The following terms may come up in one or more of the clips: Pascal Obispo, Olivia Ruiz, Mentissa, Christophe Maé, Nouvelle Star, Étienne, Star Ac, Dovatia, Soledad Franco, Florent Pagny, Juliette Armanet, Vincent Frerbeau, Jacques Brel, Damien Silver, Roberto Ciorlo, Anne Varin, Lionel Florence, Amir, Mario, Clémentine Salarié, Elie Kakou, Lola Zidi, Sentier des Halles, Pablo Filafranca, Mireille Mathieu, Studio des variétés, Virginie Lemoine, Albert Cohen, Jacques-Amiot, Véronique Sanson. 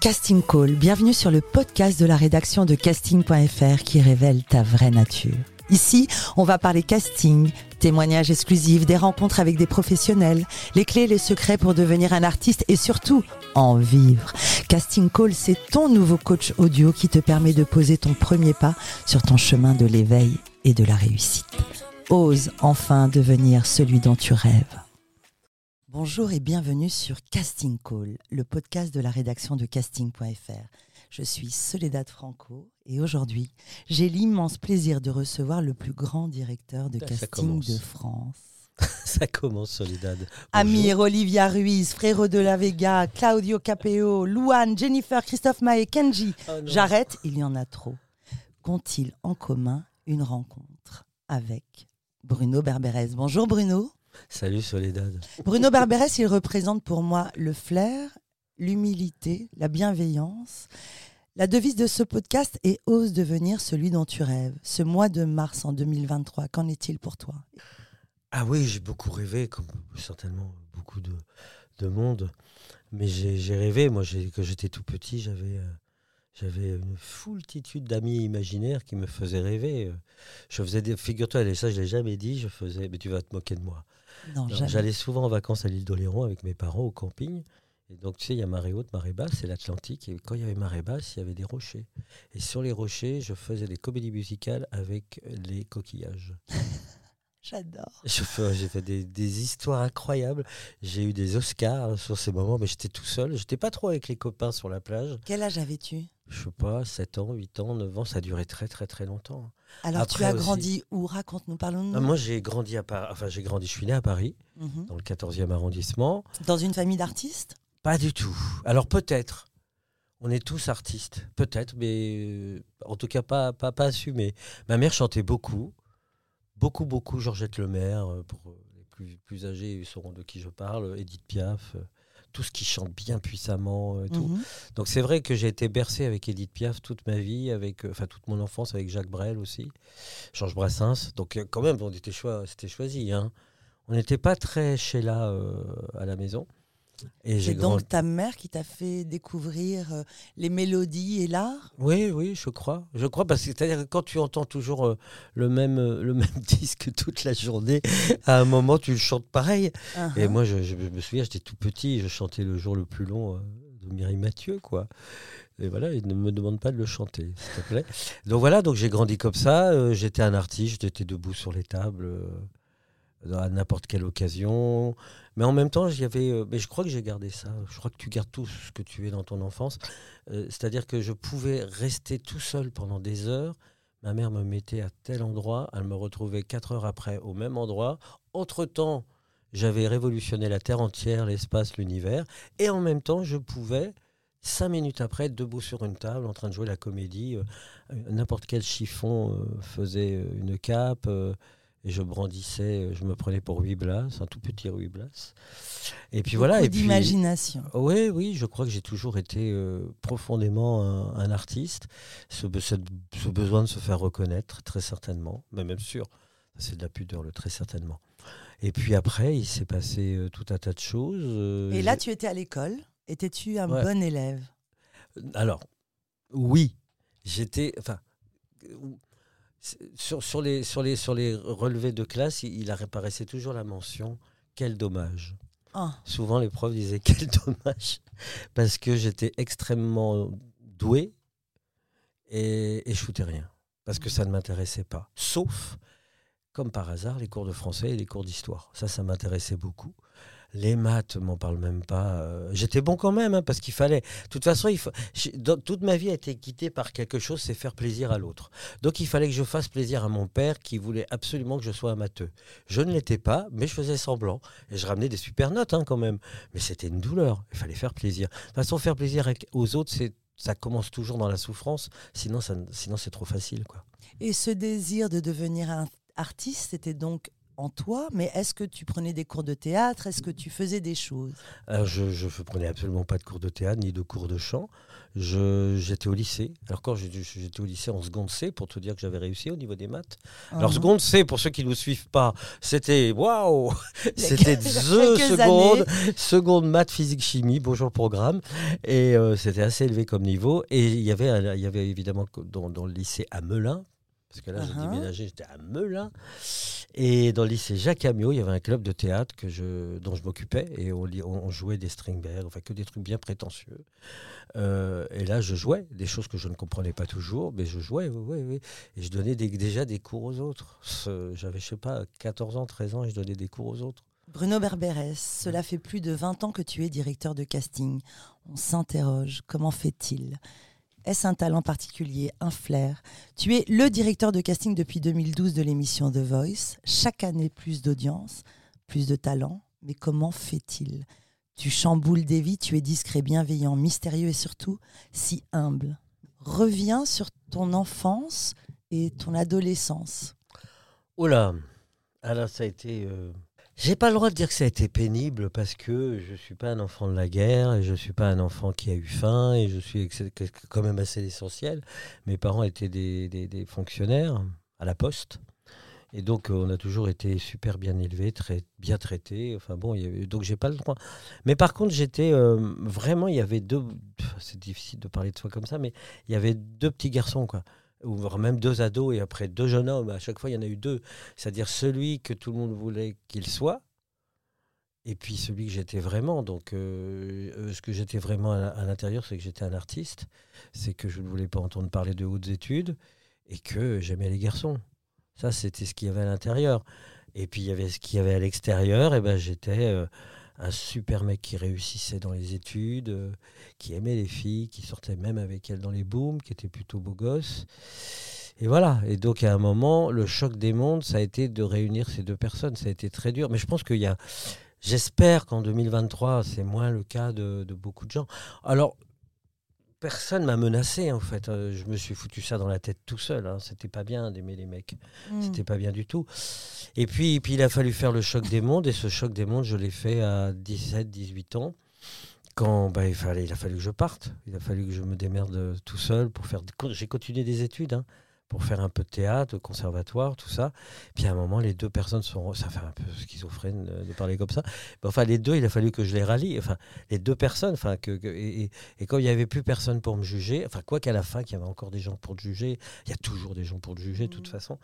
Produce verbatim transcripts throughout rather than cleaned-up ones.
Casting Call, bienvenue sur le podcast de la rédaction de casting point f r qui révèle ta vraie nature. Ici, on va parler casting, témoignages exclusifs, des rencontres avec des professionnels, les clés et les secrets pour devenir un artiste et surtout, en vivre. Casting Call, c'est ton nouveau coach audio qui te permet de poser ton premier pas sur ton chemin de l'éveil et de la réussite. Ose enfin devenir celui dont tu rêves. Bonjour et bienvenue sur Casting Call, le podcast de la rédaction de casting point f r. Je suis Soledad Franco et aujourd'hui, j'ai l'immense plaisir de recevoir le plus grand directeur de Ça casting commence. de France. Ça commence, Soledad. Bonjour. Amir, Olivia Ruiz, Frérot de la Vega, Claudio Capeo, Louane, Jennifer, Christophe Maé, Kendji. Oh J'arrête, il y en a trop. Qu'ont-ils en commun une rencontre avec Bruno Berberes? Bonjour Bruno. Salut Soledad. Bruno Berberes, il représente pour moi le flair, l'humilité, la bienveillance. La devise de ce podcast est « Ose devenir celui dont tu rêves ». Ce mois de mars en deux mille vingt-trois, qu'en est-il pour toi ? Ah oui, j'ai beaucoup rêvé, comme certainement beaucoup de, de monde. Mais j'ai, j'ai rêvé, moi, j'ai, quand j'étais tout petit, j'avais... Euh... J'avais une foultitude d'amis imaginaires qui me faisaient rêver. Je faisais des... Figure-toi, ça je ne l'ai jamais dit, je faisais... Mais tu vas te moquer de moi. Non, non, j'allais souvent en vacances à l'île d'Oléron avec mes parents au camping. Et donc, tu sais, il y a marée haute, marée basse, c'est l'Atlantique. Et quand il y avait marée basse, il y avait des rochers. Et sur les rochers, je faisais des comédies musicales avec les coquillages. J'adore. Je fais, j'ai fait des, des histoires incroyables. J'ai eu des Oscars sur ces moments, mais j'étais tout seul. J'étais pas trop avec les copains sur la plage. Quel âge avais-tu ? Je sais pas, sept ans, huit ans, neuf ans, ça a duré très très très longtemps. Alors Après, tu as grandi aussi... où ? Raconte-nous, parlons-nous. Ah, moi j'ai grandi à Paris, enfin j'ai grandi, je suis né à Paris, mm-hmm. dans le quatorzième arrondissement. Dans une famille d'artistes ? Pas du tout. Alors peut-être, on est tous artistes, peut-être, mais euh, en tout cas pas, pas, pas assumé. Ma mère chantait beaucoup, beaucoup beaucoup Georgette Lemaire, pour les plus, plus âgés, ils sauront de qui je parle, Édith Piaf... tout ce qui chante bien puissamment et tout. Mmh. Donc c'est vrai que j'ai été bercé avec Édith Piaf toute ma vie, avec enfin euh, toute mon enfance avec Jacques Brel aussi, Georges Brassens. Donc euh, quand même on était choi- c'était choisi hein. On n'était pas très chez là euh, à la maison. Et c'est j'ai donc grand... ta mère qui t'a fait découvrir euh, les mélodies et l'art ? Oui, oui, je crois. Je crois parce que c'est-à-dire que quand tu entends toujours euh, le même euh, le même disque toute la journée, à un moment tu le chantes pareil. Uh-huh. Et moi, je, je, je me souviens, j'étais tout petit, je chantais le jour le plus long euh, de Mireille Mathieu, quoi. Et voilà, il ne me demande pas de le chanter, s'il te plaît. Donc voilà, donc j'ai grandi comme ça. Euh, j'étais un artiste, j'étais debout sur les tables. Euh... à n'importe quelle occasion, mais en même temps, j'y avais, euh, mais je crois que j'ai gardé ça, je crois que tu gardes tout ce que tu es dans ton enfance, euh, c'est-à-dire que je pouvais rester tout seul pendant des heures, ma mère me mettait à tel endroit, elle me retrouvait quatre heures après au même endroit, entre-temps, j'avais révolutionné la terre entière, l'espace, l'univers, et en même temps, je pouvais... Cinq minutes après, debout sur une table, en train de jouer la comédie, euh, n'importe quel chiffon euh, faisait une cape... Euh, Et je brandissais, je me prenais pour Ruy Blas, un tout petit Ruy Blas. Et puis voilà. Beaucoup et puis, d'imagination. Oui, oui, je crois que j'ai toujours été euh, profondément un, un artiste. Ce, ce, ce besoin de se faire reconnaître, très certainement, mais même sûr, c'est de la pudeur, le très certainement. Et puis après, il s'est passé euh, tout un tas de choses. Euh, et là, j'ai... tu étais à l'école. Étais-tu un ouais. bon élève ? Alors, oui, j'étais. Enfin. Sur, sur, les, sur, les, sur les relevés de classe, il, il apparaissait toujours la mention « Quel dommage oh. ». Souvent, les profs disaient « Quel dommage !» parce que j'étais extrêmement doué et, et je foutais rien, parce que ça ne m'intéressait pas. Sauf, comme par hasard, les cours de français et les cours d'histoire. Ça, ça m'intéressait beaucoup. Les maths, m'en parle même pas. J'étais bon quand même, hein, parce qu'il fallait... De toute façon, il fa... toute ma vie a été guidée par quelque chose, c'est faire plaisir à l'autre. Donc, il fallait que je fasse plaisir à mon père, qui voulait absolument que je sois amateur. Je ne l'étais pas, mais je faisais semblant. Et je ramenais des super notes, hein, quand même. Mais c'était une douleur. Il fallait faire plaisir. De toute façon, faire plaisir aux autres, c'est... ça commence toujours dans la souffrance. Sinon, ça... Sinon c'est trop facile, quoi. Et ce désir de devenir un artiste, c'était donc... en toi, mais est-ce que tu prenais des cours de théâtre? Est-ce que tu faisais des choses? Alors je ne prenais absolument pas de cours de théâtre, ni de cours de chant. Je, j'étais au lycée. Alors quand j'étais au lycée en seconde C, pour te dire que j'avais réussi au niveau des maths. Uh-huh. Alors seconde C, pour ceux qui ne nous suivent pas, c'était waouh, c'était the seconde, seconde maths, physique, chimie, bonjour programme. Et euh, c'était assez élevé comme niveau. Et il y avait, il y avait évidemment dans, dans le lycée à Melun, parce que là, uh-huh. j'ai déménagé, j'étais à Melun. Et dans le lycée Jacques-Amiot, il y avait un club de théâtre que je, dont je m'occupais. Et on, on jouait des Strindberg, enfin que des trucs bien prétentieux. Euh, et là, je jouais des choses que je ne comprenais pas toujours, mais je jouais, oui, oui, oui. Et je donnais des, déjà des cours aux autres. Ce, j'avais, je ne sais pas, quatorze ans, treize ans, et je donnais des cours aux autres. Bruno Berberes, cela fait plus de vingt ans que tu es directeur de casting. On s'interroge, comment fait-il ? Est-ce un talent particulier, un flair? Tu es le directeur de casting depuis deux mille douze de l'émission The Voice. Chaque année, plus d'audience, plus de talent. Mais comment fait-il? Tu chamboules des vies, tu es discret, bienveillant, mystérieux et surtout si humble. Reviens sur ton enfance et ton adolescence. Oh là, alors ça a été... Euh... J'ai pas le droit de dire que ça a été pénible parce que je suis pas un enfant de la guerre et je suis pas un enfant qui a eu faim et je suis quand même assez essentiel. Mes parents étaient des, des, des fonctionnaires à la poste et donc on a toujours été super bien élevés, très bien traités. Enfin bon, il y avait, donc j'ai pas le droit. Mais par contre, j'étais euh, vraiment, il y avait deux. C'est difficile de parler de soi comme ça, mais il y avait deux petits garçons quoi. Ou même deux ados et après deux jeunes hommes. À chaque fois, il y en a eu deux. C'est-à-dire celui que tout le monde voulait qu'il soit et puis celui que j'étais vraiment. Donc, euh, ce que j'étais vraiment à, à l'intérieur, c'est que j'étais un artiste. C'est que je ne voulais pas entendre parler de hautes études et que j'aimais les garçons. Ça, c'était ce qu'il y avait à l'intérieur. Et puis, il y avait ce qu'il y avait à l'extérieur. Et ben, j'étais... Euh, un super mec qui réussissait dans les études, euh, qui aimait les filles, qui sortait même avec elles dans les booms, qui était plutôt beau gosse. Et voilà. Et donc, à un moment, le choc des mondes, ça a été de réunir ces deux personnes. Ça a été très dur. Mais je pense qu'il y a... J'espère qu'en deux mille vingt-trois, c'est moins le cas de, de beaucoup de gens. Alors... Personne m'a menacé, en fait. Je me suis foutu ça dans la tête tout seul. Hein. C'était pas bien d'aimer les mecs. Mmh. C'était pas bien du tout. Et puis, et puis, il a fallu faire le choc des mondes. Et ce choc des mondes, je l'ai fait à dix-sept, dix-huit ans. Quand bah, il, fallait, il a fallu que je parte. Il a fallu que je me démerde tout seul. Pour faire. J'ai continué des études, hein, pour faire un peu de théâtre, de conservatoire, tout ça. Puis, à un moment, les deux personnes sont... Ça fait un peu schizophrène de parler comme ça. Mais enfin, les deux, il a fallu que je les rallie. Enfin, les deux personnes. Enfin, que, que, et, et quand il n'y avait plus personne pour me juger, enfin, quoi qu'à la fin, qu'il y avait encore des gens pour te juger, il y a toujours des gens pour te juger, de toute façon.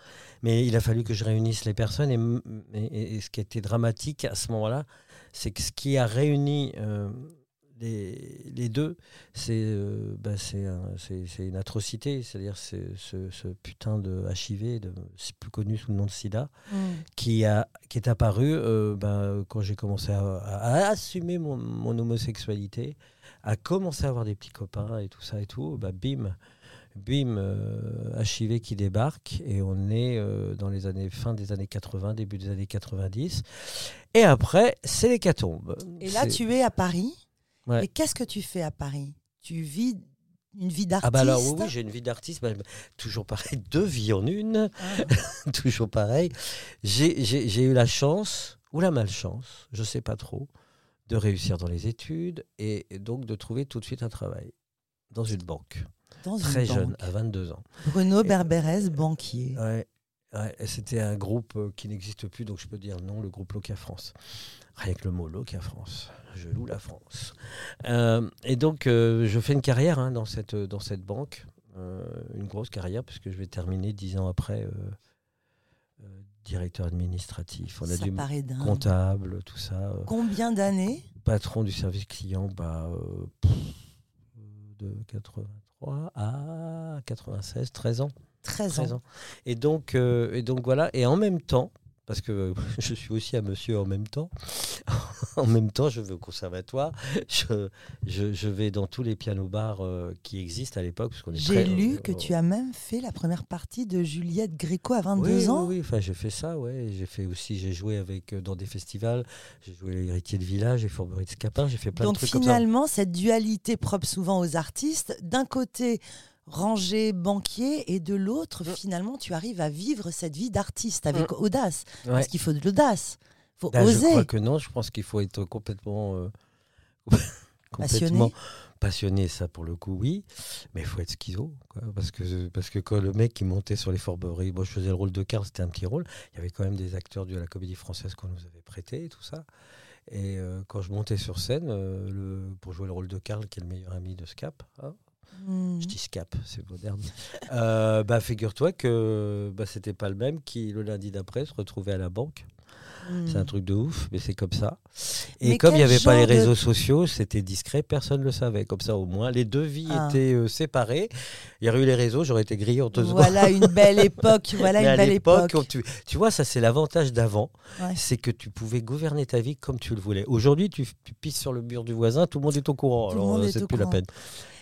Mais il a fallu que je réunisse les personnes. Et, et, et ce qui était dramatique à ce moment-là, c'est que ce qui a réuni... Euh, Les, les deux, c'est, euh, bah c'est, un, c'est, c'est une atrocité, c'est-à-dire c'est, ce, ce putain de H I V, de, c'est plus connu sous le nom de Sida, mmh. qui, a, qui est apparu euh, bah, quand j'ai commencé à, à, à assumer mon, mon homosexualité, à commencer à avoir des petits copains et tout ça et tout, bah, bim, bim, euh, H I V qui débarque et on est euh, dans les années fin des années quatre-vingts, début des années quatre-vingt-dix. Et après, c'est l'hécatombe. Et là, c'est... tu es à Paris ? Ouais. Mais qu'est-ce que tu fais à Paris? Tu vis une vie d'artiste? Ah bah alors oui, oui, j'ai une vie d'artiste. Bah, toujours pareil, deux vies en une. Ah. Toujours pareil. J'ai, j'ai, j'ai eu la chance, ou la malchance, je ne sais pas trop, de réussir dans les études et, et donc de trouver tout de suite un travail dans une banque. Dans Très une jeune, banque. À vingt-deux ans. Bruno Berberes, banquier. Ouais. Ouais, c'était un groupe qui n'existe plus, donc je peux dire non, le groupe Locafrance. Rien que le mot Locafrance, je loue la France. Euh, et donc, euh, je fais une carrière hein, dans, cette, dans cette banque, euh, une grosse carrière, puisque je vais terminer dix ans après euh, euh, directeur administratif. On a ça du paraît dingue. Comptable, tout ça. Euh, Combien d'années? Patron du service client, bah, euh, pff, de quatre-vingt-trois à quatre-vingt-seize, treize ans. treize ans. Et donc, euh, et donc voilà, et en même temps, parce que je suis aussi à monsieur en même temps, en même temps je vais au conservatoire, je, je, je vais dans tous les pianos-bars euh, qui existent à l'époque. Parce qu'on est j'ai très, lu euh, que euh, tu as même fait la première partie de Juliette Gréco à vingt-deux ans. Oui, oui, enfin, j'ai fait ça, ouais. J'ai fait aussi, j'ai joué avec, euh, dans des festivals, j'ai joué les héritiers de village, j'ai Fourberie de Scapin, j'ai fait plein donc, de trucs comme ça. Donc finalement, cette dualité propre souvent aux artistes, d'un côté... rangé banquier, et de l'autre, mmh. finalement, tu arrives à vivre cette vie d'artiste avec mmh. audace. Ouais. Parce qu'il faut de l'audace. Il faut Là, oser. Je crois que non, je pense qu'il faut être complètement... Euh... complètement... Passionné. Passionné, ça pour le coup, oui, mais il faut être schizo, quoi. Parce que, parce que quand le mec qui montait sur les fourberies, moi je faisais le rôle de Karl, c'était un petit rôle, il y avait quand même des acteurs de la Comédie Française qu'on nous avait prêté et tout ça, et euh, quand je montais sur scène, euh, le, pour jouer le rôle de Karl, qui est le meilleur ami de Scap, hein, mmh. je dis Scap, c'est moderne, euh, bah figure-toi que bah, c'était pas le même qui, le lundi d'après, se retrouvait à la banque. C'est un truc de ouf, mais c'est comme ça. Et mais comme il n'y avait pas les réseaux de... sociaux, c'était discret, personne ne le savait. Comme ça, au moins, les deux vies ah. étaient euh, séparées. Il y aurait eu les réseaux, j'aurais été grillé en deux voilà secondes. Une belle époque, voilà mais une belle époque. époque. Tu, tu vois, ça, c'est l'avantage d'avant. Ouais. C'est que tu pouvais gouverner ta vie comme tu le voulais. Aujourd'hui, tu, tu pisses sur le mur du voisin, tout le monde est au courant. Tout alors, c'est plus courant. La peine.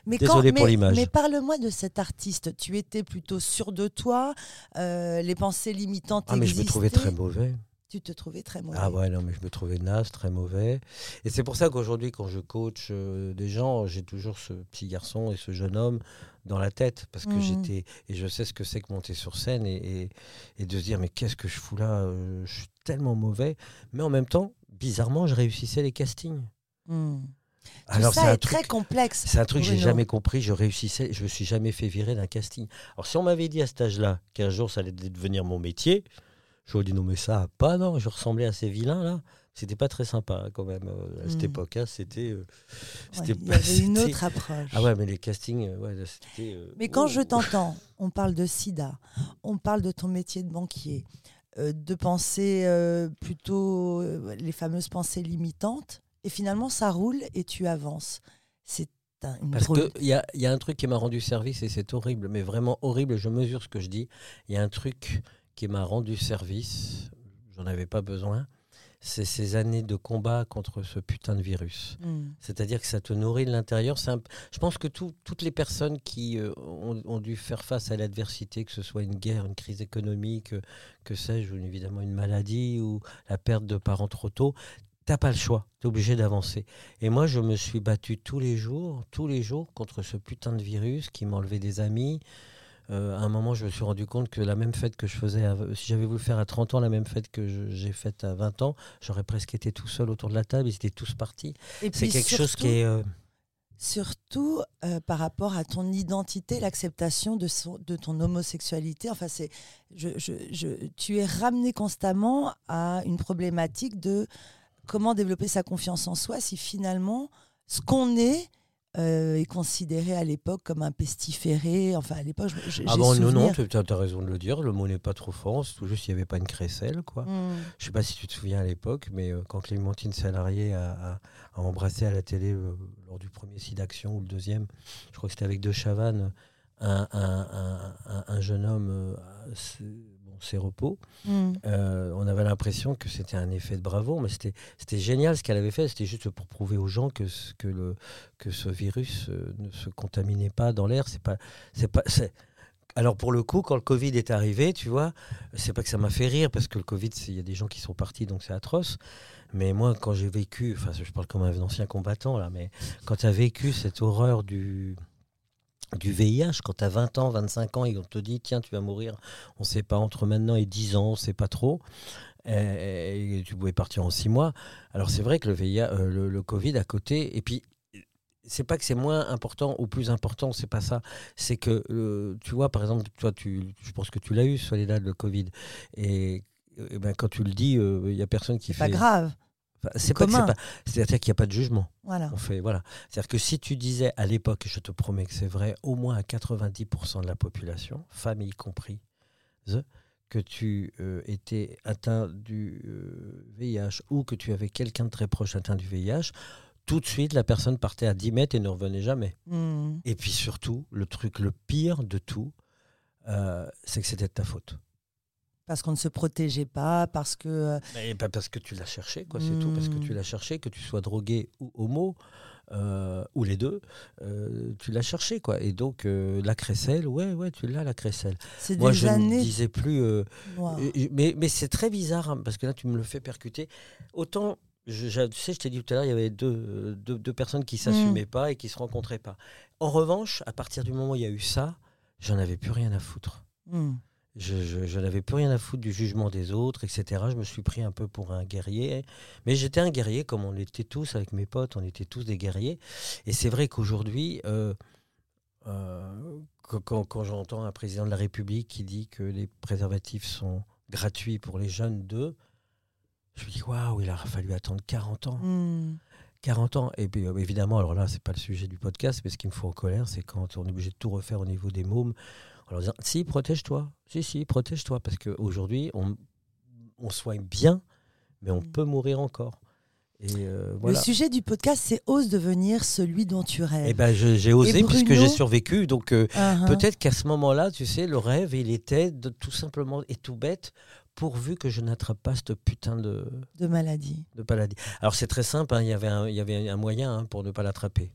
Mais Désolé quand, pour mais, l'image. Mais parle-moi de cet artiste. Tu étais plutôt sûr de toi, euh, les pensées limitantes ah, existaient. Mais je me trouvais très mauvais. Tu te trouvais très mauvais. Ah ouais, non, mais je me trouvais naze, très mauvais. Et c'est pour ça qu'aujourd'hui, quand je coach euh, des gens, j'ai toujours ce petit garçon et ce jeune homme dans la tête. Parce que mmh. j'étais. Et je sais ce que c'est que monter sur scène et, et, et de se dire, mais qu'est-ce que je fous là euh, je suis tellement mauvais. Mais en même temps, bizarrement, je réussissais les castings. Mmh. Tout Alors, ça c'est un est truc, très complexe. C'est un truc que j'ai jamais compris. Je réussissais, je me suis jamais fait virer d'un casting. Alors, si on m'avait dit à cet âge-là qu'un jour ça allait devenir mon métier. Je lui dis non mais ça pas non, je ressemblais à ces vilains là, c'était pas très sympa quand même à cette mmh. époque là, c'était euh, c'était ouais, pas, il y avait c'était... une autre approche. Ah ouais mais les castings ouais c'était euh... Mais quand oh. je t'entends, on parle de sida, on parle de ton métier de banquier, euh, de penser euh, plutôt euh, les fameuses pensées limitantes et finalement ça roule et tu avances. C'est Parce qu'il y a, y a un truc qui m'a rendu service et c'est horrible mais vraiment horrible, je mesure ce que je dis, il y a un truc qui m'a rendu service, j'en avais pas besoin, c'est ces années de combat contre ce putain de virus. Mmh. C'est-à-dire que ça te nourrit de l'intérieur. C'est un... Je pense que tout, toutes les personnes qui euh, ont, ont dû faire face à l'adversité, que ce soit une guerre, une crise économique, que sais-je, ou évidemment une maladie, ou la perte de parents trop tôt, t'as pas le choix, t'es obligé d'avancer. Et moi, je me suis battu tous les jours, tous les jours, contre ce putain de virus qui m'enlevait des amis. Euh, à un moment, je me suis rendu compte que la même fête que je faisais, à, si j'avais voulu faire à trente ans la même fête que je, j'ai faite à vingt ans, j'aurais presque été tout seul autour de la table, ils étaient tous partis. Et c'est quelque surtout, chose qui est... Euh... Surtout euh, par rapport à ton identité, l'acceptation de, son, de ton homosexualité. Enfin, c'est, je, je, je, tu es ramené constamment à une problématique de comment développer sa confiance en soi si finalement, ce qu'on est... Euh, est considéré à l'époque comme un pestiféré. Enfin, à l'époque, je, je, ah bon, j'ai souvenir... Non, non, tu as raison de le dire. Le mot n'est pas trop fort. C'est tout juste qu'il n'y avait pas une crécelle, quoi. Mm. Je ne sais pas si tu te souviens à l'époque, mais euh, quand Clémentine Salarié a, a, a embrassé à la télé euh, lors du premier site d'action ou le deuxième, je crois que c'était avec De Chavannes, un, un, un, un jeune homme euh, bon, séropo. Mm. Euh, on avait l'impression que c'était un effet de bravoure, mais c'était, c'était génial ce qu'elle avait fait. C'était juste pour prouver aux gens que, que le... que ce virus euh, ne se contaminait pas dans l'air, c'est pas, c'est pas, c'est... Alors pour le coup, quand le Covid est arrivé, tu vois, c'est pas que ça m'a fait rire parce que le Covid, il y a des gens qui sont partis, donc c'est atroce. Mais moi, quand j'ai vécu, enfin, je parle comme un ancien combattant là, mais quand t'as vécu cette horreur du du V I H, quand t'as vingt ans, vingt-cinq ans, et on te dit tiens, tu vas mourir, on sait pas entre maintenant et dix ans, on sait pas trop. Et, et tu pouvais partir en six mois. Alors c'est vrai que le V I H, euh, le, le Covid à côté, et puis c'est pas que c'est moins important ou plus important, c'est pas ça. C'est que, euh, tu vois, par exemple, toi, tu, je pense que tu l'as eu, Soledad, le Covid. Et, et ben, quand tu le dis, il euh, n'y a personne qui c'est fait... C'est pas grave. Enfin, c'est, c'est pas commun. C'est pas... C'est-à-dire qu'il n'y a pas de jugement. Voilà. On fait, voilà. C'est-à-dire que si tu disais à l'époque, je te promets que c'est vrai, au moins à quatre-vingt-dix pour cent de la population, famille comprise, que tu euh, étais atteint du euh, V I H ou que tu avais quelqu'un de très proche atteint du V I H... Tout de suite, la personne partait à dix mètres et ne revenait jamais. Mmh. Et puis surtout, le truc le pire de tout, euh, c'est que c'était de ta faute. Parce qu'on ne se protégeait pas, parce que... Mais, bah, parce que tu l'as cherché, quoi, mmh. c'est tout. Parce que tu l'as cherché, que tu sois drogué ou homo, euh, ou les deux, euh, tu l'as cherché, quoi. Et donc, euh, la crécelle, ouais, ouais, tu l'as, la crécelle. C'est Moi, des je années... ne disais plus... Euh, wow. mais, mais c'est très bizarre, hein, parce que là, tu me le fais percuter. Autant... Je, je, tu sais, je t'ai dit tout à l'heure, il y avait deux, deux, deux personnes qui ne s'assumaient mmh. pas et qui ne se rencontraient pas. En revanche, à partir du moment où il y a eu ça, j'en avais plus rien à foutre. Mmh. Je, je, je n'avais plus rien à foutre du jugement des autres, et cetera. Je me suis pris un peu pour un guerrier. Mais j'étais un guerrier, comme on l'était tous avec mes potes, on était tous des guerriers. Et c'est vrai qu'aujourd'hui... Euh, Euh, quand, quand j'entends un président de la République qui dit que les préservatifs sont gratuits pour les jeunes d'eux, je me dis waouh, il a fallu attendre quarante ans. Mmh. quarante ans. Et puis évidemment, alors là, c'est pas le sujet du podcast, mais ce qui me fout en colère, c'est quand on est obligé de tout refaire au niveau des mômes, en leur disant si, protège-toi, si, si, protège-toi, parce qu'aujourd'hui, on, on soigne bien, mais on mmh. peut mourir encore. Et euh, voilà. Le sujet du podcast, c'est ose devenir celui dont tu rêves. Eh ben, je, j'ai osé Bruno... puisque j'ai survécu. Donc euh, uh-huh. peut-être qu'à ce moment-là, tu sais, le rêve, il était de, tout simplement et tout bête, pourvu que je n'attrape pas cette putain de de maladie. De maladie. Alors c'est très simple. Hein, il y avait un, il y avait un moyen hein, pour ne pas l'attraper.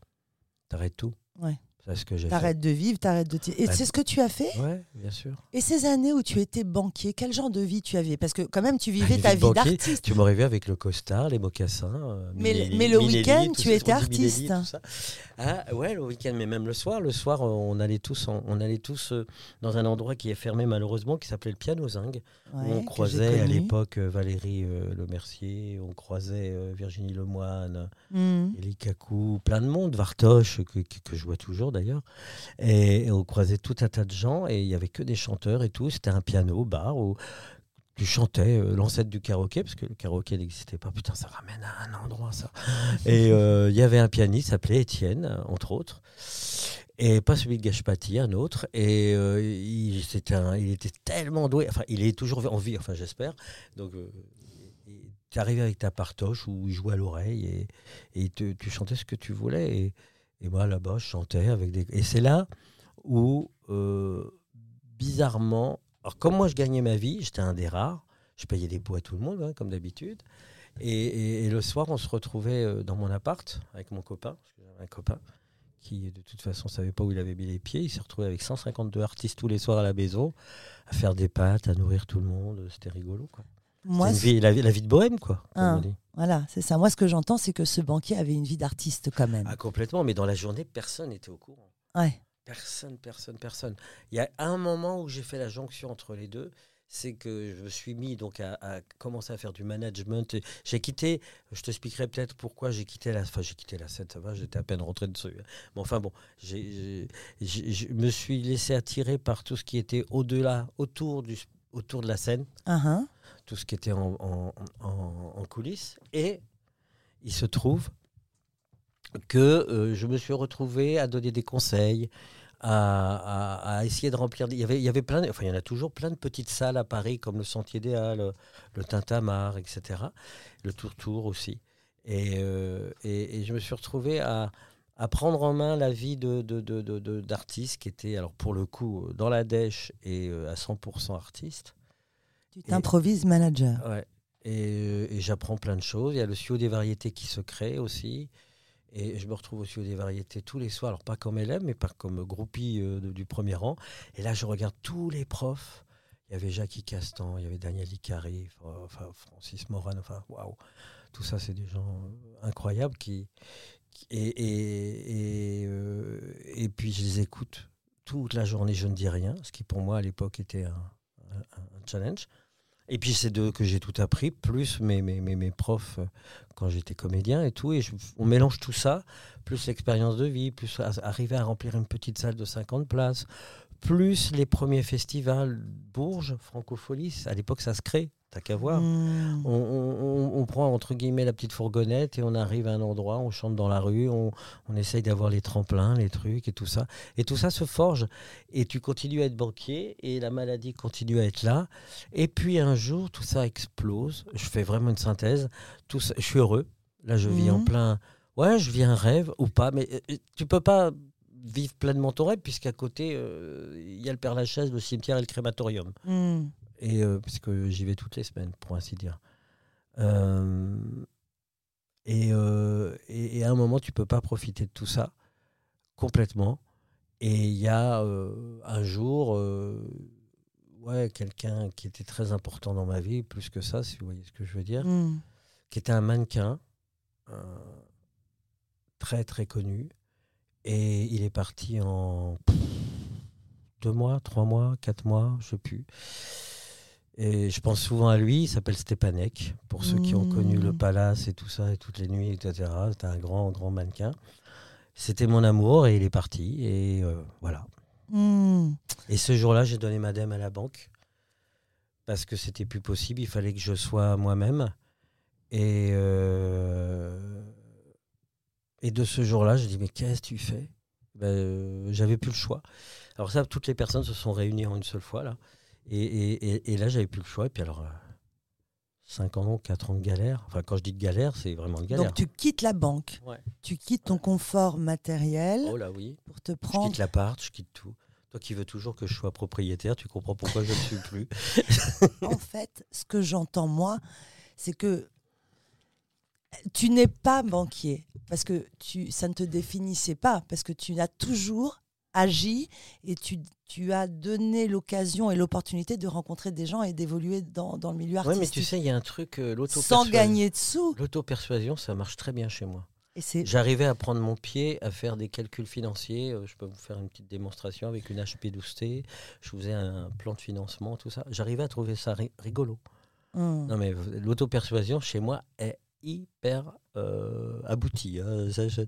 T'arrêtes tout. Ouais. C'est ce que j'ai t'arrêtes fait. De vivre, t'arrêtes de... T- et bah, c'est ce que tu as fait ? Oui, bien sûr. Et ces années où tu étais banquier, quel genre de vie tu avais ? Parce que quand même, tu vivais bah, ta vie banquier, d'artiste. Tu m'aurais vu avec le costard, les mocassins. Euh, mais, Mileli, mais le Mileli, week-end, tout tu ça, étais artiste. Mileli, ah, ouais, le week-end, mais même le soir. Le soir, on allait tous, en, on allait tous euh, dans un endroit qui est fermé malheureusement, qui s'appelait le Pianozingue. Ouais, on croisait à l'époque euh, Valérie euh, Lemercier, on croisait euh, Virginie Lemoine, mm. Elie Kakou, plein de monde, Vartoche, que, que, que je vois toujours d'ailleurs, et, et on croisait tout un tas de gens et il n'y avait que des chanteurs et tout, c'était un piano bar où tu chantais euh, l'ancêtre du karaoké, parce que le karaoké n'existait pas, putain ça ramène à un endroit ça, et il euh, y avait un pianiste qui s'appelait Étienne, entre autres, et pas celui de Gashpati, un autre, et euh, il, c'était un, il était tellement doué, enfin il est toujours en vie, enfin j'espère, donc... Euh, tu arrivais avec ta partoche où il jouait à l'oreille et, et te, tu chantais ce que tu voulais, et Et moi, là-bas, je chantais avec des... Et c'est là où, euh, bizarrement... Alors, comme moi, je gagnais ma vie, j'étais un des rares. Je payais des pots à tout le monde, hein, comme d'habitude. Et, et, et le soir, on se retrouvait dans mon appart avec mon copain. Parce que j'avais un copain qui, de toute façon, ne savait pas où il avait mis les pieds. Il s'est retrouvé avec cent cinquante-deux artistes tous les soirs à la maison, à faire des pâtes, à nourrir tout le monde. C'était rigolo, quoi. Moi, c'est vie, la, vie, la vie de bohème, quoi. Ah, on dit. Voilà, c'est ça. Moi, ce que j'entends, c'est que ce banquier avait une vie d'artiste quand même. Ah, complètement, mais dans la journée, personne n'était au courant. Ouais. Personne, personne, personne. Il y a un moment où j'ai fait la jonction entre les deux, c'est que je me suis mis donc à, à commencer à faire du management. J'ai quitté, je t'expliquerai peut-être pourquoi j'ai quitté la... Enfin, j'ai quitté la scène, ça va, j'étais à peine rentré dessus. Hein. Mais enfin, bon, j'ai, j'ai, je me suis laissé attirer par tout ce qui était au-delà, autour du... autour de la scène, uh-huh. tout ce qui était en, en, en, en coulisses. Et il se trouve que euh, je me suis retrouvé à donner des conseils, à, à, à essayer de remplir... Il y avait, il y avait plein de, enfin, il y en a toujours plein de petites salles à Paris, comme le Sentier des Halles, le, le Tintamarre, et cetera. Le Tourtour aussi. Et, euh, et, et je me suis retrouvé à... à prendre en main la vie de, de, de, de, de, d'artistes qui étaient, alors pour le coup, dans la dèche et à cent pour cent artistes. Tu t'improvises et, manager. Ouais. Et, et j'apprends plein de choses. Il y a le Studio des variétés qui se crée aussi. Et je me retrouve au Studio des variétés tous les soirs. Alors pas comme élève, mais pas comme groupie euh, de, du premier rang. Et là, je regarde tous les profs. Il y avait Jackie Castan, il y avait Daniel Icari, enfin, Francis Moran. Enfin, waouh. Tout ça, c'est des gens incroyables qui... Et, et, et, euh, et puis je les écoute toute la journée, je ne dis rien, ce qui pour moi à l'époque était un, un, un challenge. Et puis c'est d'eux que j'ai tout appris, plus mes, mes, mes, mes profs quand j'étais comédien et tout. Et je, on mélange tout ça, plus l'expérience de vie, plus arriver à remplir une petite salle de cinquante places, plus les premiers festivals Bourges, Francofolie, à l'époque ça se crée. T'as qu'à voir. Mmh. On, on, on prend entre guillemets la petite fourgonnette et on arrive à un endroit, on chante dans la rue, on, on essaye d'avoir les tremplins, les trucs et tout ça. Et tout ça se forge. Et tu continues à être banquier et la maladie continue à être là. Et puis un jour, tout ça explose. Je fais vraiment une synthèse. Tout ça, je suis heureux. Là, je vis mmh. en plein... Ouais, je vis un rêve ou pas. Mais euh, tu peux pas vivre pleinement ton rêve puisqu'à côté, il euh, y a le Père-Lachaise, le cimetière et le crématorium. Mmh. Et euh, parce que j'y vais toutes les semaines, pour ainsi dire. Euh, et, euh, et, et à un moment, tu ne peux pas profiter de tout ça complètement. Et il y a euh, un jour, euh, ouais, quelqu'un qui était très important dans ma vie, plus que ça, si vous voyez ce que je veux dire, mmh. qui était un mannequin euh, très très connu, et il est parti en pff, deux mois, trois mois, quatre mois, je sais plus. Et je pense souvent à lui, il s'appelle Stepanek, pour ceux mmh. qui ont connu le Palace et tout ça, et toutes les nuits, et cetera. C'était un grand, grand mannequin. C'était mon amour et il est parti, et euh, voilà. Mmh. Et ce jour-là, j'ai donné madame à la banque, parce que c'était plus possible, il fallait que je sois moi-même. Et, euh... et de ce jour-là, je dis, mais qu'est-ce que tu fais ? Ben, euh, j'avais plus le choix. Alors ça, toutes les personnes se sont réunies en une seule fois, là. Et, et, et là, j'avais plus le choix. Et puis alors, cinq ans, quatre ans de galère. Enfin, quand je dis de galère, c'est vraiment de galère. Donc, tu quittes la banque. Ouais. Tu quittes ton ouais. confort matériel. Oh là, oui. Pour te prendre... Je quitte l'appart, je quitte tout. Toi qui veux toujours que je sois propriétaire, tu comprends pourquoi je ne suis plus. En fait, ce que j'entends, moi, c'est que tu n'es pas banquier. Parce que tu, ça ne te définissait pas. Parce que tu as toujours agi et tu... Tu as donné l'occasion et l'opportunité de rencontrer des gens et d'évoluer dans, dans le milieu artistique. Oui, mais tu sais, il y a un truc, euh, l'auto-persuasion. Sans gagner de sous. L'auto-persuasion, ça marche très bien chez moi. Et c'est... J'arrivais à prendre mon pied, à faire des calculs financiers. Je peux vous faire une petite démonstration avec une H P douze T. Je faisais un plan de financement, tout ça. J'arrivais à trouver ça ri- rigolo. Mmh. Non, mais l'auto-persuasion, chez moi, est hyper euh, abouti. Hein, ça, ça...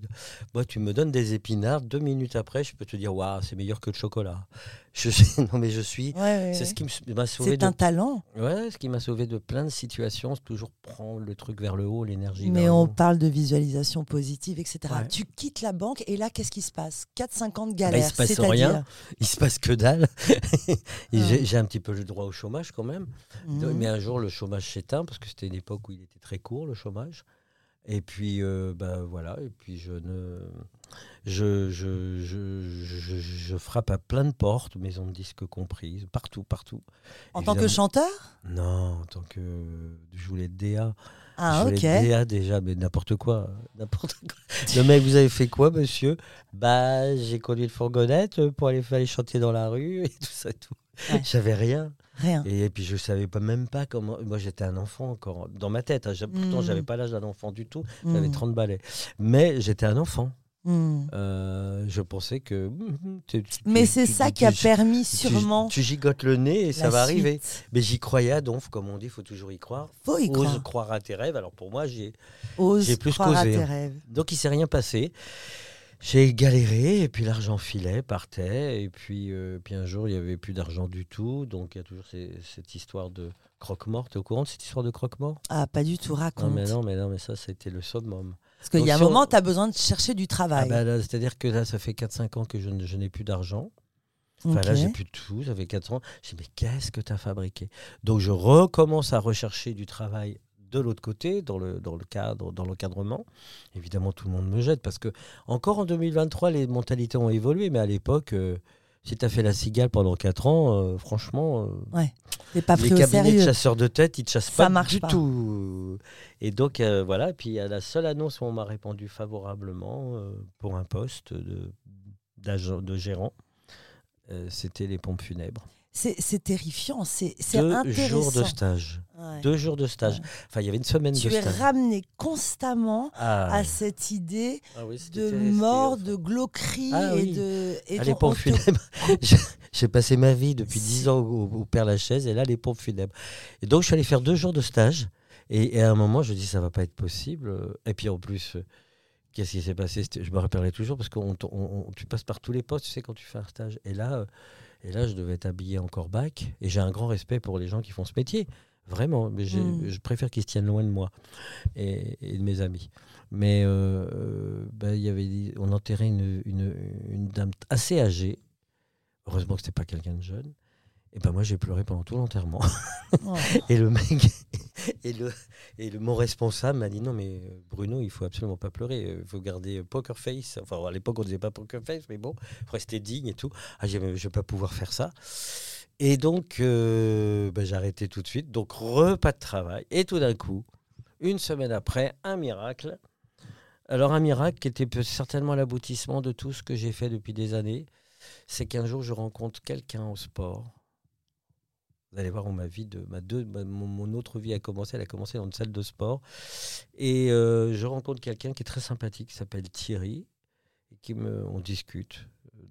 Moi, tu me donnes des épinards, deux minutes après, je peux te dire, waouh, c'est meilleur que le chocolat. Je sais, non, mais je suis. Ouais, ouais, c'est ouais. ce qui m'a sauvé. C'est de... un talent. Ouais, ce qui m'a sauvé de plein de situations, c'est toujours prendre le truc vers le haut, l'énergie. Mais on haut. Parle de visualisation positive, et cetera. Ouais. Tu quittes la banque et là, qu'est-ce qui se passe ? quatre à cinq ans de galère. Bah, il se passe c'est-à-dire... rien. Il se passe que dalle. et ouais. j'ai, j'ai un petit peu le droit au chômage quand même. Mmh. Mais un jour, le chômage s'éteint parce que c'était une époque où il était très court, le chômage. Et puis euh, bah, voilà, et puis je ne je je, je je je frappe à plein de portes, maisons de disques comprises, partout partout. En Évidemment. Tant que chanteur ? Non, en tant que je voulais être D A. Ah je ok. D A déjà, mais n'importe quoi, n'importe quoi. Le mec, vous avez fait quoi, monsieur ? Bah, j'ai conduit le fourgonnette pour aller faire les chantiers dans la rue et tout ça et tout. Ouais. J'avais rien. Rien. Et puis je savais pas même pas comment. Moi j'étais un enfant encore dans ma tête. Hein. Pourtant mmh. j'avais pas l'âge d'un enfant du tout. Mmh. J'avais trente balais. Mais j'étais un enfant. Mmh. Euh, je pensais que. Tu, tu, Mais c'est tu, ça tu, qui a tu, permis tu, sûrement. Tu, tu gigotes le nez et ça va suite. Arriver. Mais j'y croyais à donf, comme on dit, il faut toujours y croire. Faut y Ose croire. croire à tes rêves. Alors pour moi j'ai, Ose j'ai plus croire causé. À tes rêves. Donc il s'est rien passé. J'ai galéré, et puis l'argent filait, partait, et puis, euh, puis un jour, il n'y avait plus d'argent du tout, donc il y a toujours ces, cette histoire de croque-mort. T'es au courant de cette histoire de croque-mort ? Ah, pas du tout, raconte. Non mais, non, mais, non, mais ça, c'était le summum. Parce qu'il y a un si moment, on... tu as besoin de chercher du travail. Ah bah là, c'est-à-dire que là, ça fait quatre à cinq ans que je, n- je n'ai plus d'argent. Enfin okay. là, j'ai plus de tout, ça fait quatre ans. Je dis, mais qu'est-ce que tu as fabriqué ? Donc je recommence à rechercher du travail de l'autre côté, dans le, dans le cadre, dans l'encadrement. Évidemment, tout le monde me jette parce que, encore en deux mille vingt-trois, les mentalités ont évolué, mais à l'époque, euh, si tu as fait la cigale pendant quatre ans, euh, franchement, euh, ouais. T'es pas pris les au cabinets sérieux. De chasseurs de tête, ils ne te chassent ça pas du pas. Tout. Et donc, euh, voilà, et puis à la seule annonce où on m'a répondu favorablement euh, pour un poste de, de gérant, euh, c'était les pompes funèbres. C'est, c'est terrifiant, c'est, c'est Deux intéressant. Deux jours de stage. Ouais. Deux jours de stage. Ouais. Enfin, il y avait une semaine tu de stage. Tu es ramené constamment ah. à cette idée ah oui, de mort, de glauquerie. Ah oui. et de, et ah, les pompes funèbres. Te... J'ai passé ma vie depuis dix ans au, au Père-Lachaise et là, les pompes funèbres. Et donc, je suis allé faire deux jours de stage. Et, et à un moment, je dis, ça ne va pas être possible. Et puis, en plus... Qu'est-ce qui s'est passé ? C'était, je me rappellerai toujours parce que tu passes par tous les postes, tu sais, quand tu fais un stage. Et là, et là je devais être habillé en corbac. Et j'ai un grand respect pour les gens qui font ce métier. Vraiment. Mais j'ai, mmh. je préfère qu'ils se tiennent loin de moi et, et de mes amis. Mais euh, bah, y avait, on enterrait une, une, une dame assez âgée. Heureusement que ce n'était pas quelqu'un de jeune. Et ben moi j'ai pleuré pendant tout l'enterrement. Oh. Et le mec et le et le mon responsable m'a dit non mais Bruno, il faut absolument pas pleurer, il faut garder poker face. Enfin à l'époque on disait pas poker face mais bon, faut rester digne et tout. Ah j'ai je vais pas pouvoir faire ça. Et donc euh, ben, j'ai arrêté tout de suite. Donc repas de travail et tout d'un coup, une semaine après, un miracle. Alors un miracle qui était certainement l'aboutissement de tout ce que j'ai fait depuis des années, c'est qu'un jour je rencontre quelqu'un au sport. Vous allez voir où ma vie de ma deux ma, mon, mon autre vie a commencé. Elle a commencé dans une salle de sport. Et euh, je rencontre quelqu'un qui est très sympathique, qui s'appelle Thierry, et qui me on discute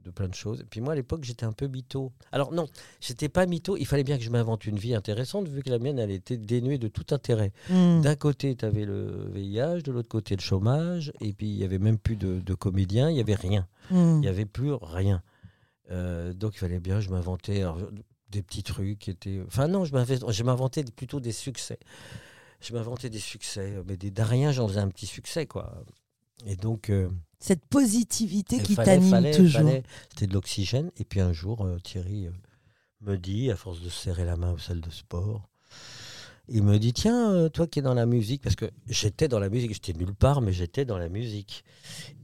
de plein de choses. Et puis moi, à l'époque, j'étais un peu mytho. Alors non, j'étais pas mytho. Il fallait bien que je m'invente une vie intéressante, vu que la mienne, elle était dénuée de tout intérêt. Mmh. D'un côté, tu avais le V I H, de l'autre côté, le chômage. Et puis, il n'y avait même plus de, de comédiens. Il n'y avait rien. Il mmh. n'y avait plus rien. Euh, donc, il fallait bien que je m'inventais alors, des petits trucs qui étaient... Enfin non, je, je m'inventais plutôt des succès. Je m'inventais des succès. Mais des, d'un rien, j'en faisais un petit succès, quoi. Et donc... Euh... Cette positivité et qui fallait, t'anime fallait, toujours. Fallait. C'était de l'oxygène. Et puis un jour, euh, Thierry euh, me dit, à force de serrer la main aux salles de sport, il me dit, tiens, euh, toi qui es dans la musique, parce que j'étais dans la musique, j'étais nulle part, mais j'étais dans la musique.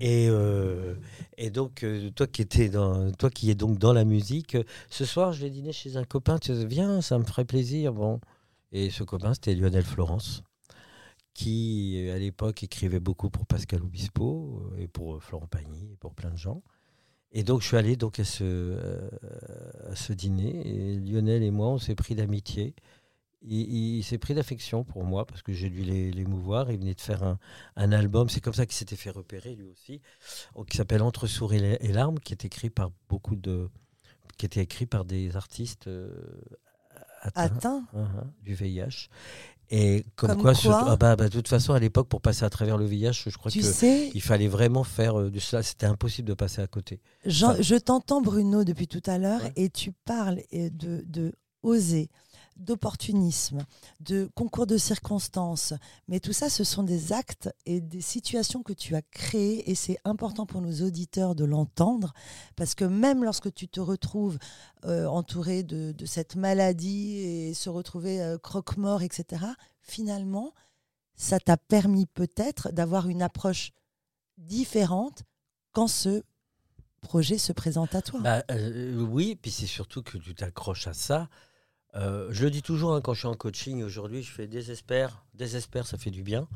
Et, euh, et donc, euh, toi, qui étais dans, toi qui es donc dans la musique, euh, ce soir, je vais dîner chez un copain, tu sais, viens, ça me ferait plaisir. Bon. Et ce copain, c'était Lionel Florence, qui, à l'époque, écrivait beaucoup pour Pascal Obispo et pour Florent Pagny et pour plein de gens. Et donc, je suis allé donc, à, ce, euh, à ce dîner. Et Lionel et moi, on s'est pris d'amitié. Il, il s'est pris d'affection pour moi parce que j'ai dû l'émouvoir. Il venait de faire un, un album. C'est comme ça qu'il s'était fait repérer, lui aussi, qui s'appelle « Entre sourires et larmes », qui est écrit par beaucoup de... qui était écrit par des artistes euh, atteints Atteint. euh, du V I H. Et comme, comme quoi, de ah bah, bah, toute façon, à l'époque, pour passer à travers le V I H, je crois tu que sais, il fallait vraiment faire de ça. C'était impossible de passer à côté. Jean, enfin, je t'entends, Bruno, depuis tout à l'heure, ouais. Et tu parles de, de oser, d'opportunisme, de concours de circonstances. Mais tout ça, ce sont des actes et des situations que tu as créées. Et c'est important pour nos auditeurs de l'entendre. Parce que même lorsque tu te retrouves euh, entouré de, de cette maladie et se retrouver euh, croque-mort, et cetera, finalement, ça t'a permis peut-être d'avoir une approche différente quand ce projet se présente à toi. Bah, euh, oui, et puis c'est surtout que tu t'accroches à ça. Euh, je le dis toujours hein, quand je suis en coaching aujourd'hui, je fais désespère, désespère ça fait du bien,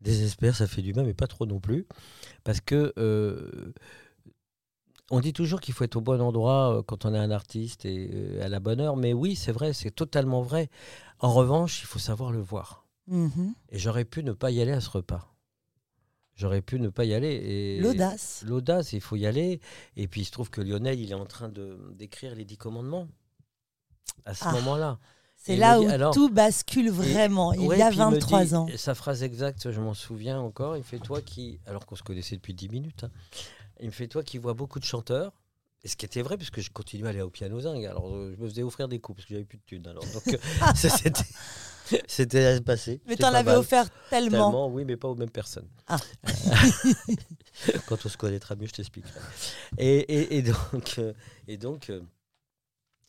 désespère ça fait du bien mais pas trop non plus parce que euh, on dit toujours qu'il faut être au bon endroit euh, quand on est un artiste et euh, à la bonne heure, mais oui c'est vrai, c'est totalement vrai. En revanche, il faut savoir le voir. Mmh. Et j'aurais pu ne pas y aller à ce repas. J'aurais pu ne pas y aller. Et l'audace. Et l'audace, il faut y aller. Et puis il se trouve que Lionel, il est en train de, d'écrire les Dix Commandements. À ce ah, moment-là. C'est et là dit, où alors, tout bascule vraiment. Et, il ouais, y a vingt-trois dit, ans. Sa phrase exacte, je m'en souviens encore, il me fait toi qui, alors qu'on se connaissait depuis dix minutes, hein, il me fait toi qui vois beaucoup de chanteurs, et ce qui était vrai, parce que je continuais à aller au piano zingue, alors je me faisais offrir des coups, parce que j'avais plus de thunes. Alors, donc, ça, c'était... C'était à se passer. Mais t'en avais offert tellement. Tellement, oui, mais pas aux mêmes personnes. Ah. Quand on se connaîtra mieux, je t'expliquerai. Et, et, et donc... Et donc